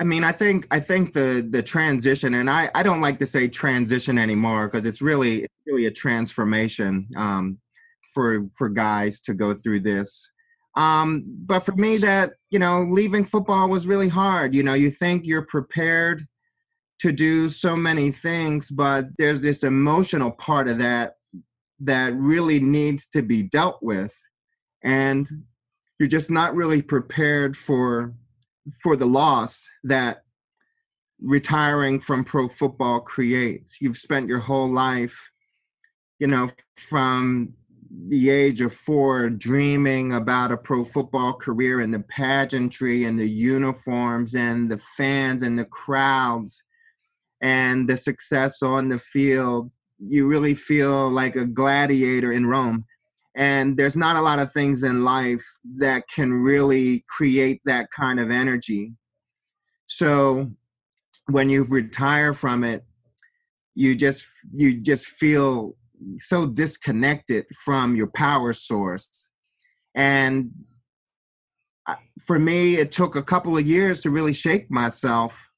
I mean, I think the transition, and I don't like to say transition anymore because it's really a transformation for guys to go through this. But for me, that, you know, leaving football was really hard. You know, you think you're prepared to do so many things, but there's this emotional part of that really needs to be dealt with. And you're just not really prepared for the loss that retiring from pro football creates. You've spent your whole life, you know, from the age of 4, dreaming about a pro football career and the pageantry and the uniforms and the fans and the crowds and the success on the field. You really feel like a gladiator in Rome. And there's not a lot of things in life that can really create that kind of energy. So when you retire from it, you just feel so disconnected from your power source. And for me, it took a couple of years to really shake myself.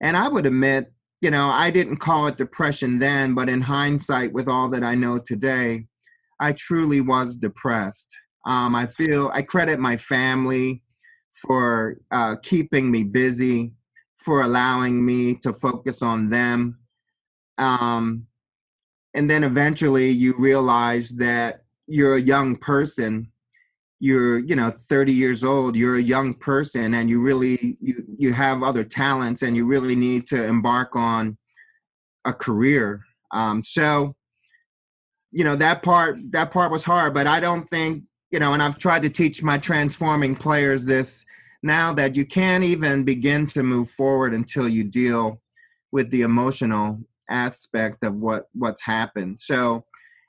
And I would admit, you know, I didn't call it depression then, but in hindsight, with all that I know today, I truly was depressed. I credit my family for keeping me busy, for allowing me to focus on them. And then eventually you realize that you're a young person. You're, you know, 30 years old, you're a young person, and you really, you have other talents, and you really need to embark on a career. So, you know, that part was hard, but I don't think, you know, and I've tried to teach my transforming players this now, that you can't even begin to move forward until you deal with the emotional aspect of what's happened. So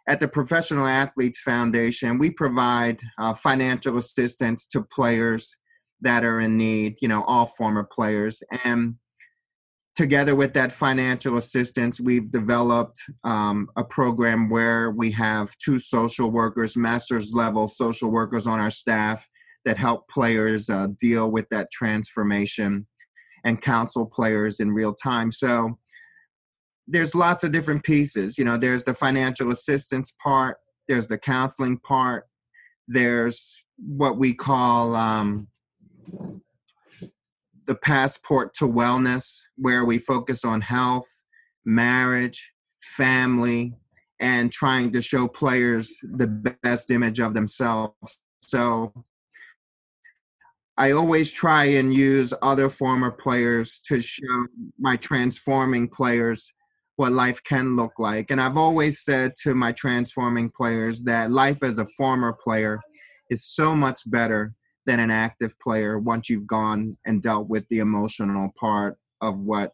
at the Professional Athletes Foundation, we provide financial assistance to players that are in need, you know, all former players. And together with that financial assistance, we've developed a program where we have 2 social workers, master's level social workers on our staff that help players deal with that transformation and counsel players in real time. So there's lots of different pieces. You know, there's the financial assistance part, there's the counseling part, there's what we call the passport to wellness, where we focus on health, marriage, family, and trying to show players the best image of themselves. So I always try and use other former players to show my transforming players what life can look like. And I've always said to my transforming players that life as a former player is so much better than an active player once you've gone and dealt with the emotional part of what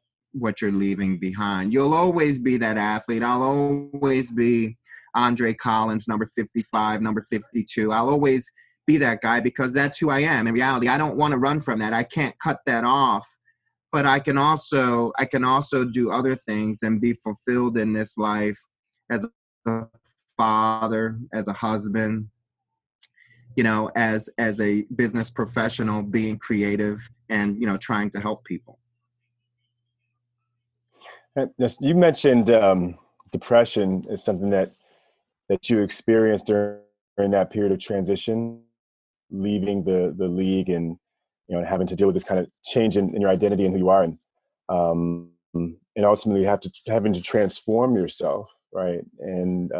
you're leaving behind. You'll always be that athlete. I'll always be Andre Collins, number 55, number 52. I'll always be that guy because that's who I am. In reality, I don't want to run from that. I can't cut that off, but I can also do other things and be fulfilled in this life as a father, as a husband, you know, as a business professional, being creative and, you know, trying to help people. You mentioned depression is something that you experienced during that period of transition, leaving the league and, you know, having to deal with this kind of change in your identity and who you are, and ultimately having to transform yourself, right? And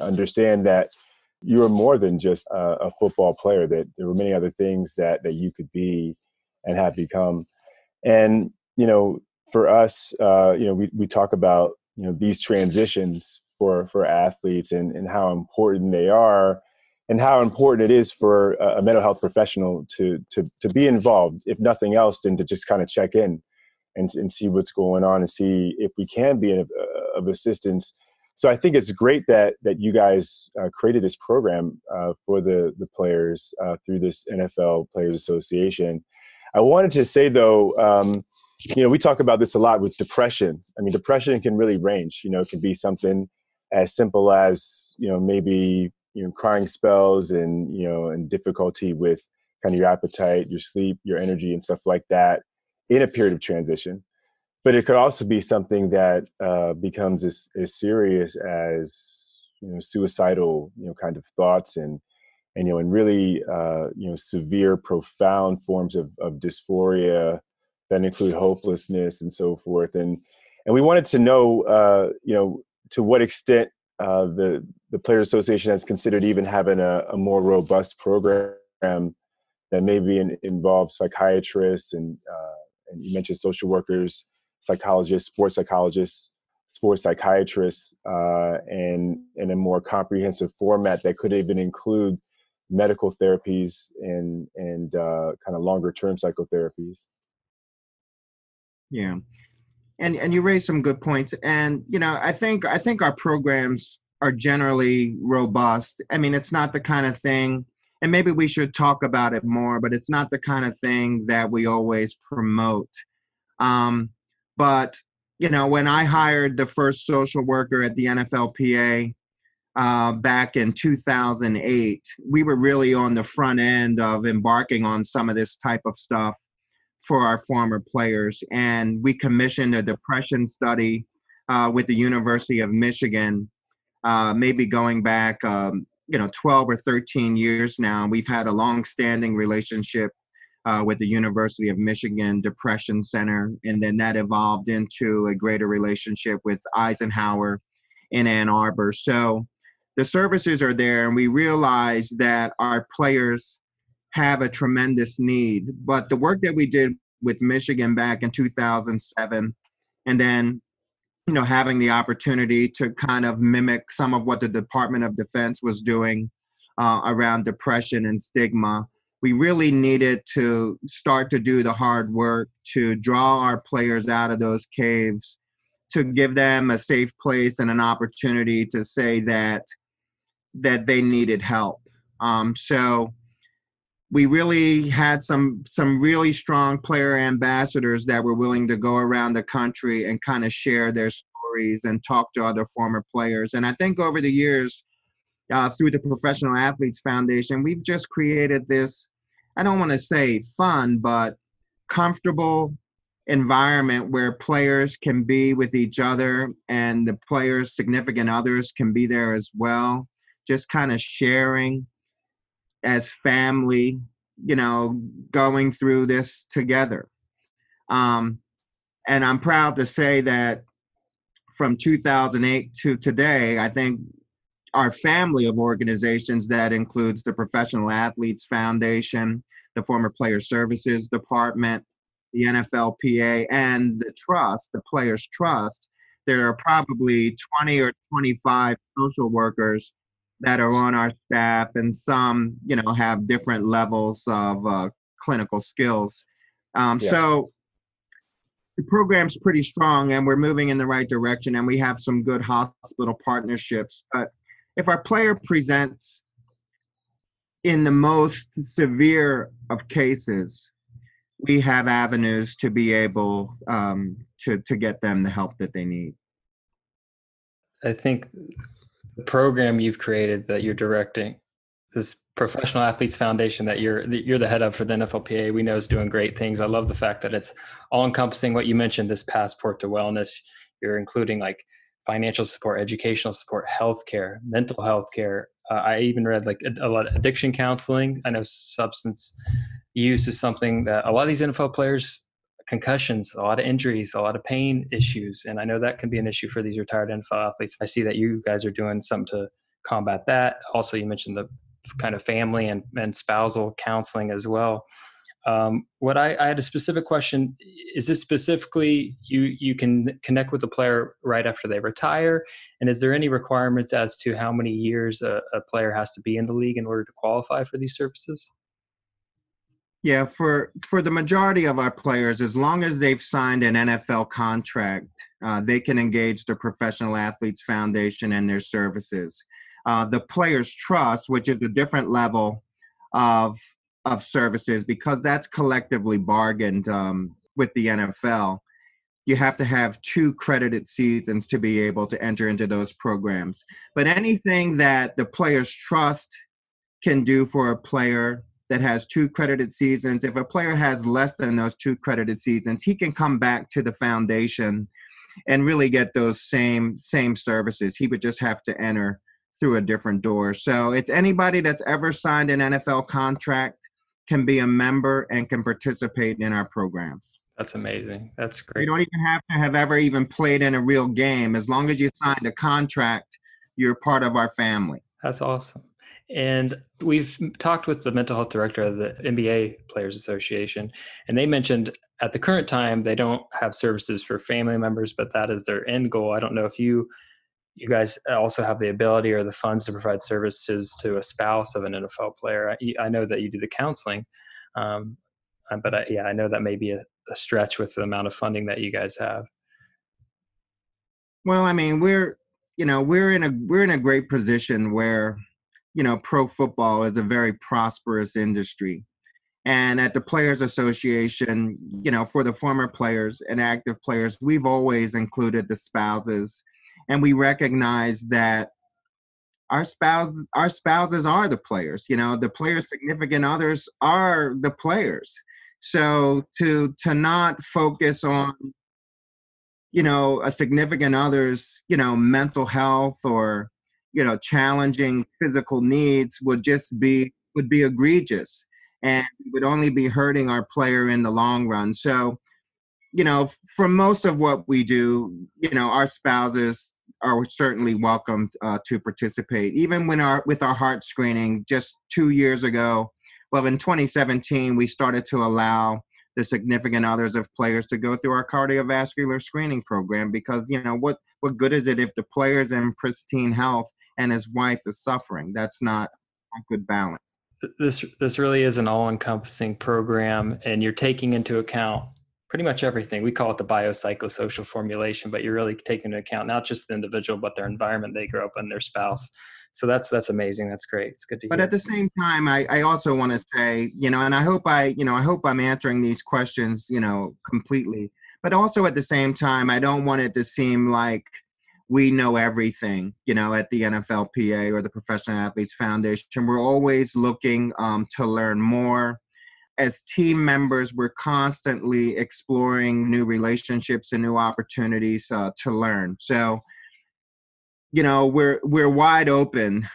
understand that you are more than just a football player, that there were many other things that you could be and have become. And, you know, for us, you know, we talk about, you know, these transitions for athletes and how important they are and how important it is for a mental health professional to be involved, if nothing else, than to just kind of check in and see what's going on and see if we can be of assistance. So I think it's great that you guys created this program for the players through this NFL Players Association. I wanted to say, though, you know, we talk about this a lot with depression. I mean, depression can really range. You know, it can be something as simple as, you know, maybe crying spells and, and difficulty with kind of your appetite, your sleep, your energy and stuff like that in a period of transition. But it could also be something that becomes as serious as, suicidal, kind of thoughts and, and really, severe, profound forms of dysphoria that include hopelessness and so forth. And we wanted to know, to what extent the Players Association has considered even having a more robust program that maybe involves psychiatrists and you mentioned social workers, psychologists, sports psychiatrists, and in a more comprehensive format that could even include medical therapies and kind of longer term psychotherapies. Yeah. And you raised some good points. And, I think our programs are generally robust. I mean, it's not the kind of thing, and maybe we should talk about it more, but it's not the kind of thing that we always promote. But, when I hired the first social worker at the NFLPA back in 2008, we were really on the front end of embarking on some of this type of stuff for our former players. And we commissioned a depression study with the University of Michigan, maybe going back, 12 or 13 years now. We've had a long-standing relationship with the University of Michigan Depression Center. And then that evolved into a greater relationship with Eisenhower in Ann Arbor. So the services are there, and we realized that our players have a tremendous need. But the work that we did with Michigan back in 2007, and then, having the opportunity to kind of mimic some of what the Department of Defense was doing around depression and stigma, we really needed to start to do the hard work to draw our players out of those caves, to give them a safe place and an opportunity to say that they needed help. So we really had some really strong player ambassadors that were willing to go around the country and kind of share their stories and talk to other former players. And I think over the years, through the Professional Athletes Foundation, we've just created this, I don't want to say fun, but comfortable environment where players can be with each other and the players' significant others can be there as well, just kind of sharing as family, going through this together. And I'm proud to say that from 2008 to today, I think our family of organizations that includes the Professional Athletes Foundation, the former Player Services Department, the NFLPA, and the Trust, the Players Trust, there are probably 20 or 25 social workers that are on our staff, and some, have different levels of clinical skills. So the program's pretty strong, and we're moving in the right direction, and we have some good hospital partnerships. But if our player presents in the most severe of cases, we have avenues to be able to get them the help that they need. I think the program you've created that you're directing, this Professional Athletes Foundation that you're the head of for the NFLPA, we know is doing great things. I love the fact that it's all encompassing what you mentioned, this passport to wellness. You're including like financial support, educational support, healthcare, mental health care. I even read like a lot of addiction counseling. I know substance use is something that a lot of these NFL players, concussions, a lot of injuries, a lot of pain issues. And I know that can be an issue for these retired NFL athletes. I see that you guys are doing something to combat that. Also, you mentioned the kind of family and spousal counseling as well. What I had a specific question, is this specifically you can connect with the player right after they retire? And is there any requirements as to how many years a player has to be in the league in order to qualify for these services? Yeah, for the majority of our players, as long as they've signed an NFL contract, they can engage the Professional Athletes Foundation and their services. The Players Trust, which is a different level of services, because that's collectively bargained with the NFL, you have to have two credited seasons to be able to enter into those programs. But anything that the Players Trust can do for a player that has two credited seasons, if a player has less than those two credited seasons, he can come back to the foundation and really get those same services. He would just have to enter through a different door. So it's anybody that's ever signed an NFL contract can be a member and can participate in our programs. That's amazing. That's great. You don't even have to have ever even played in a real game. As long as you signed a contract, you're part of our family. That's awesome. And we've talked with the mental health director of the NBA Players Association, and they mentioned at the current time, they don't have services for family members, but that is their end goal. I don't know if you guys also have the ability or the funds to provide services to a spouse of an NFL player. I know that you do the counseling, but I know that may be a stretch with the amount of funding that you guys have. Well, I mean, we're in a great position where, you know, pro football is a very prosperous industry. And at the Players Association, you know, for the former players and active players, we've always included the spouses. And we recognize that our spouses are the players. You know, the players' significant others are the players. So to not focus on, you know, a significant other's, you know, mental health or, you know, challenging physical needs would be egregious, and would only be hurting our player in the long run. So, you know, for most of what we do, you know, our spouses are certainly welcome to participate. Even with our heart screening just 2 years ago, well, in 2017, we started to allow the significant others of players to go through our cardiovascular screening program, because, you know, what good is it if the player's in pristine health and his wife is suffering? That's not a good balance. This really is an all-encompassing program, and you're taking into account pretty much everything. We call it the biopsychosocial formulation, but you're really taking into account not just the individual, but their environment they grew up in, their spouse. So that's amazing. That's great. It's good to hear. But at the same time, I also want to say, you know, and I hope I'm answering these questions, you know, completely. But also at the same time, I don't want it to seem like we know everything, you know, at the NFLPA or the Professional Athletes Foundation. We're always looking to learn more. As team members, we're constantly exploring new relationships and new opportunities to learn. So, you know, we're wide open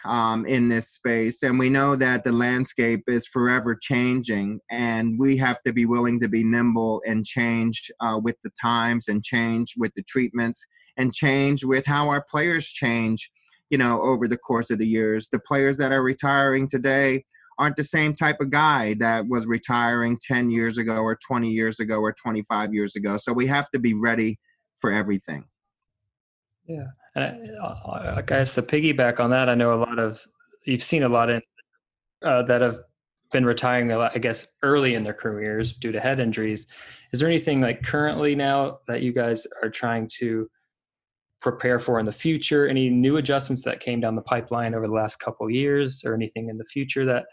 in this space, and we know that the landscape is forever changing, and we have to be willing to be nimble and change with the times, and change with the treatments, and change with how our players change, you know, over the course of the years. The players that are retiring today aren't the same type of guy that was retiring 10 years ago or 20 years ago or 25 years ago. So we have to be ready for everything. Yeah. And I guess the piggyback on that, I know you've seen a lot that have been retiring, I guess, early in their careers due to head injuries. Is there anything like currently now that you guys are trying to prepare for in the future? Any new adjustments that came down the pipeline over the last couple of years, or anything in the future that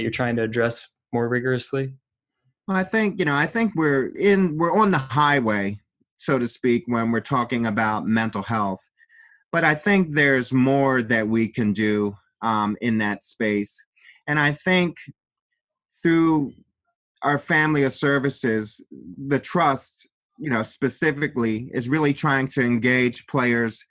you're trying to address more rigorously? Well, I think we're on the highway, so to speak, when we're talking about mental health. But I think there's more that we can do in that space. And I think through our family of services, the trust, you know, specifically is really trying to engage players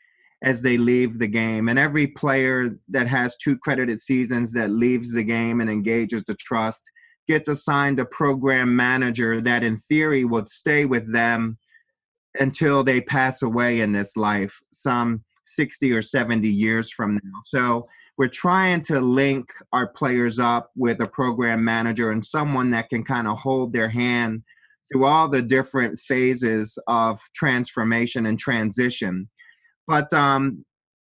as they leave the game. And every player that has two credited seasons that leaves the game and engages the trust gets assigned a program manager that in theory would stay with them until they pass away in this life, some 60 or 70 years from now. So we're trying to link our players up with a program manager and someone that can kind of hold their hand through all the different phases of transformation and transition. But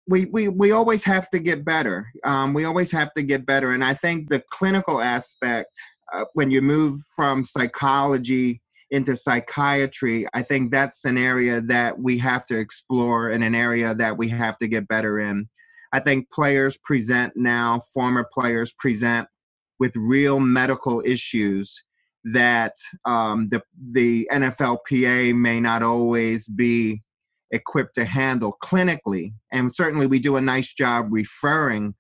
we always have to get better. We always have to get better. And I think the clinical aspect, when you move from psychology into psychiatry, I think that's an area that we have to explore and an area that we have to get better in. I think players former players present with real medical issues that the NFLPA may not always be equipped to handle clinically. And certainly we do a nice job referring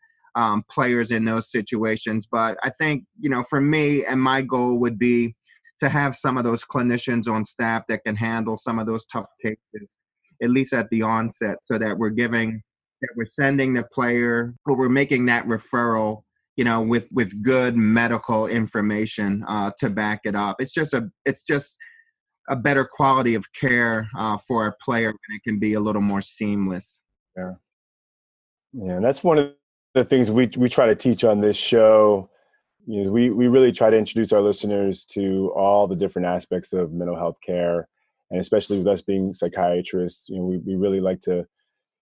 players in those situations. But I think, you know, for me, and my goal would be to have some of those clinicians on staff that can handle some of those tough cases, at least at the onset, so that we're giving, that we're sending the player, but we're making that referral, you know, with good medical information to back it up. It's just a better quality of care for a player, and it can be a little more seamless. Yeah. Yeah. And that's one of the things we try to teach on this show is we really try to introduce our listeners to all the different aspects of mental health care. And especially with us being psychiatrists, you know, we really like to, you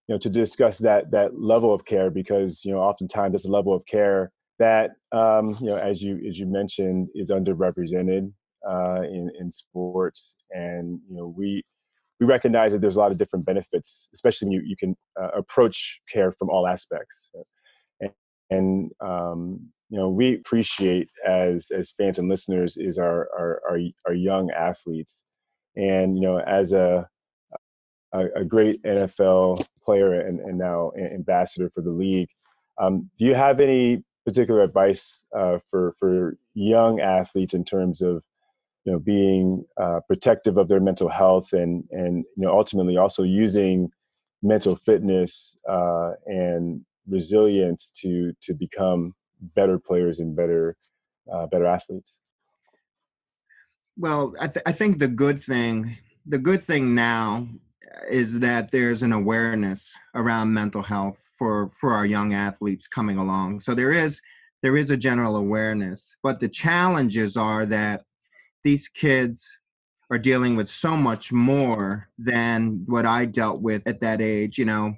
know, to discuss that level of care, because, you know, oftentimes it's a level of care that, you know, as you mentioned, is underrepresented in sports. And, you know, we recognize that there's a lot of different benefits, especially when you can approach care from all aspects. And you know, we appreciate as fans and listeners is our young athletes. And, you know, as a great NFL player and now ambassador for the league, do you have any particular advice for young athletes in terms of, you know, being protective of their mental health and, you know, ultimately also using mental fitness and resilience to become better players and better athletes? Well, I think the good thing now is that there's an awareness around mental health for our young athletes coming along. So there is a general awareness, but the challenges are that these kids are dealing with so much more than what I dealt with at that age. You know,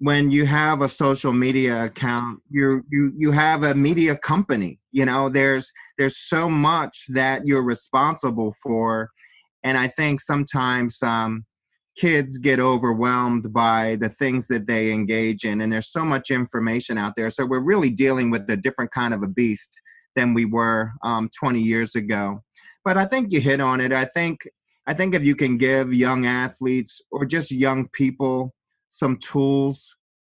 when you have a social media account, you have a media company. You know, there's so much that you're responsible for, and I think sometimes kids get overwhelmed by the things that they engage in, and there's so much information out there. So we're really dealing with a different kind of a beast than we were 20 years ago. But I think you hit on it. I think if you can give young athletes or just young people some tools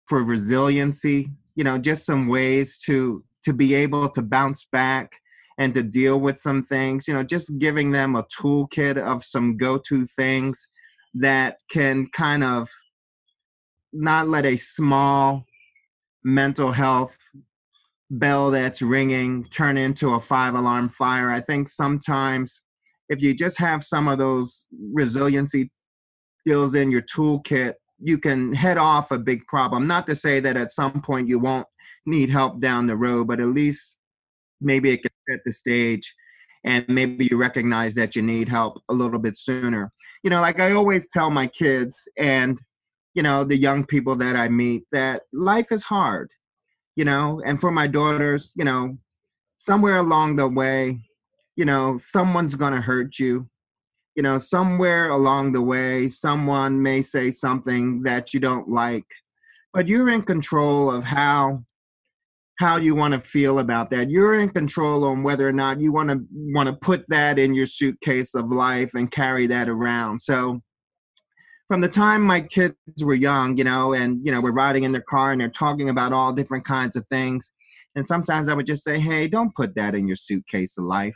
for resiliency, you know, just some ways to be able to bounce back and to deal with some things, you know, just giving them a toolkit of some go-to things that can kind of not let a small mental health bell that's ringing turn into a 5-alarm fire. I think sometimes if you just have some of those resiliency skills in your toolkit, you can head off a big problem. Not to say that at some point you won't need help down the road, but at least maybe it can set the stage and maybe you recognize that you need help a little bit sooner. You know, like I always tell my kids and, you know, the young people that I meet that life is hard, you know, and for my daughters, you know, somewhere along the way, you know, someone's going to hurt you. You know, somewhere along the way, someone may say something that you don't like, but you're in control of how you want to feel about that. You're in control on whether or not you want to put that in your suitcase of life and carry that around. So from the time my kids were young, you know, and, you know, we're riding in their car and they're talking about all different kinds of things. And sometimes I would just say, hey, don't put that in your suitcase of life.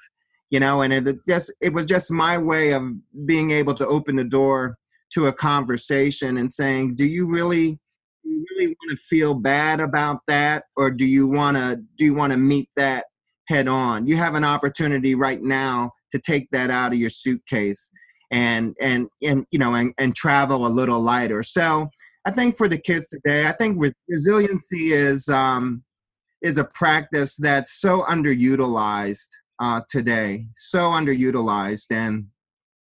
You know, and it was just my way of being able to open the door to a conversation and saying, do you really want to feel bad about that? Or do you want to meet that head on? You have an opportunity right now to take that out of your suitcase and you know, and travel a little lighter. So I think for the kids today, I think resiliency is a practice that's so underutilized. Today, so underutilized, and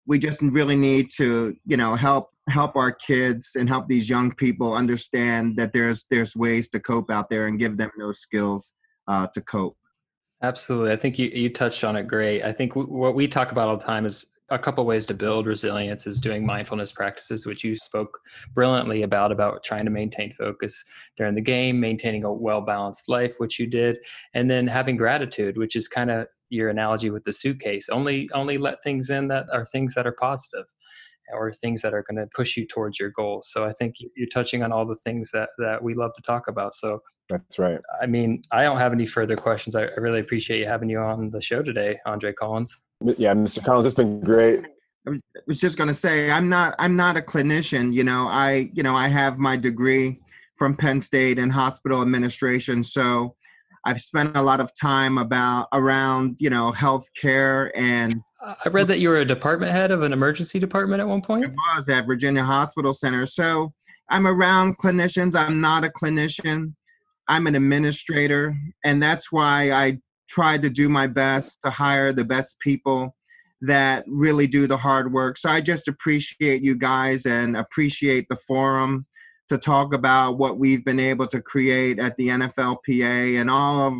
we just really need to, you know, help our kids and help these young people understand that there's ways to cope out there and give them those skills to cope. Absolutely. I think you touched on it great. I think what we talk about all the time is a couple ways to build resilience is doing mindfulness practices, which you spoke brilliantly about trying to maintain focus during the game, maintaining a well-balanced life, which you did, and then having gratitude, which is kind of your analogy with the suitcase. Only let things in that are things that are positive or things that are going to push you towards your goals. So I think you're touching on all the things that we love to talk about. So that's right. I mean, I don't have any further questions. I really appreciate having you on the show today, Andre Collins. Yeah, Mr. Collins, it's been great. I was just going to say, I'm not a clinician. I have my degree from Penn State in hospital administration. So I've spent a lot of time around healthcare, and I read that you were a department head of an emergency department at one point. I was at Virginia Hospital Center. So I'm around clinicians. I'm not a clinician. I'm an administrator. And that's why I tried to do my best to hire the best people that really do the hard work. So I just appreciate you guys and appreciate the forum to talk about what we've been able to create at the NFLPA and all of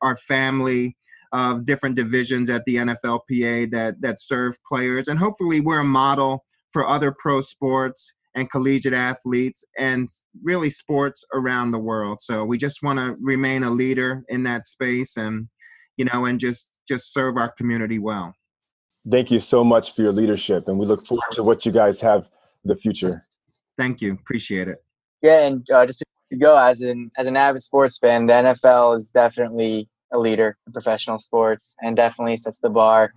our family of different divisions at the NFLPA that serve players. And hopefully we're a model for other pro sports and collegiate athletes and really sports around the world. So we just want to remain a leader in that space and just serve our community well. Thank you so much for your leadership. And we look forward to what you guys have in the future. Thank you. Appreciate it. Yeah. And just to go, as an avid sports fan, the NFL is definitely a leader in professional sports and definitely sets the bar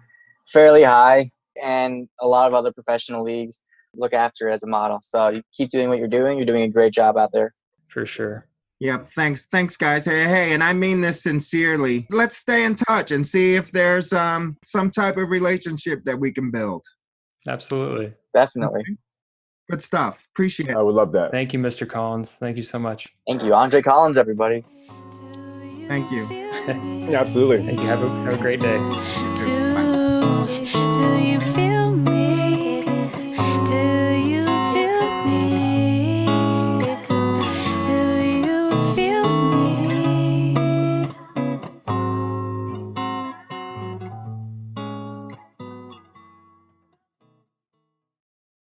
fairly high. And a lot of other professional leagues look after it as a model. So you keep doing what you're doing. You're doing a great job out there. For sure. Yeah. Thanks, guys. Hey, and I mean this sincerely. Let's stay in touch and see if there's some type of relationship that we can build. Absolutely. Definitely. Okay. Good stuff. Appreciate it. I would love that. Thank you, Mr. Collins. Thank you so much. Thank you. Andre Collins, everybody. Thank you. Yeah, absolutely. Thank you. Have a great day. Do you feel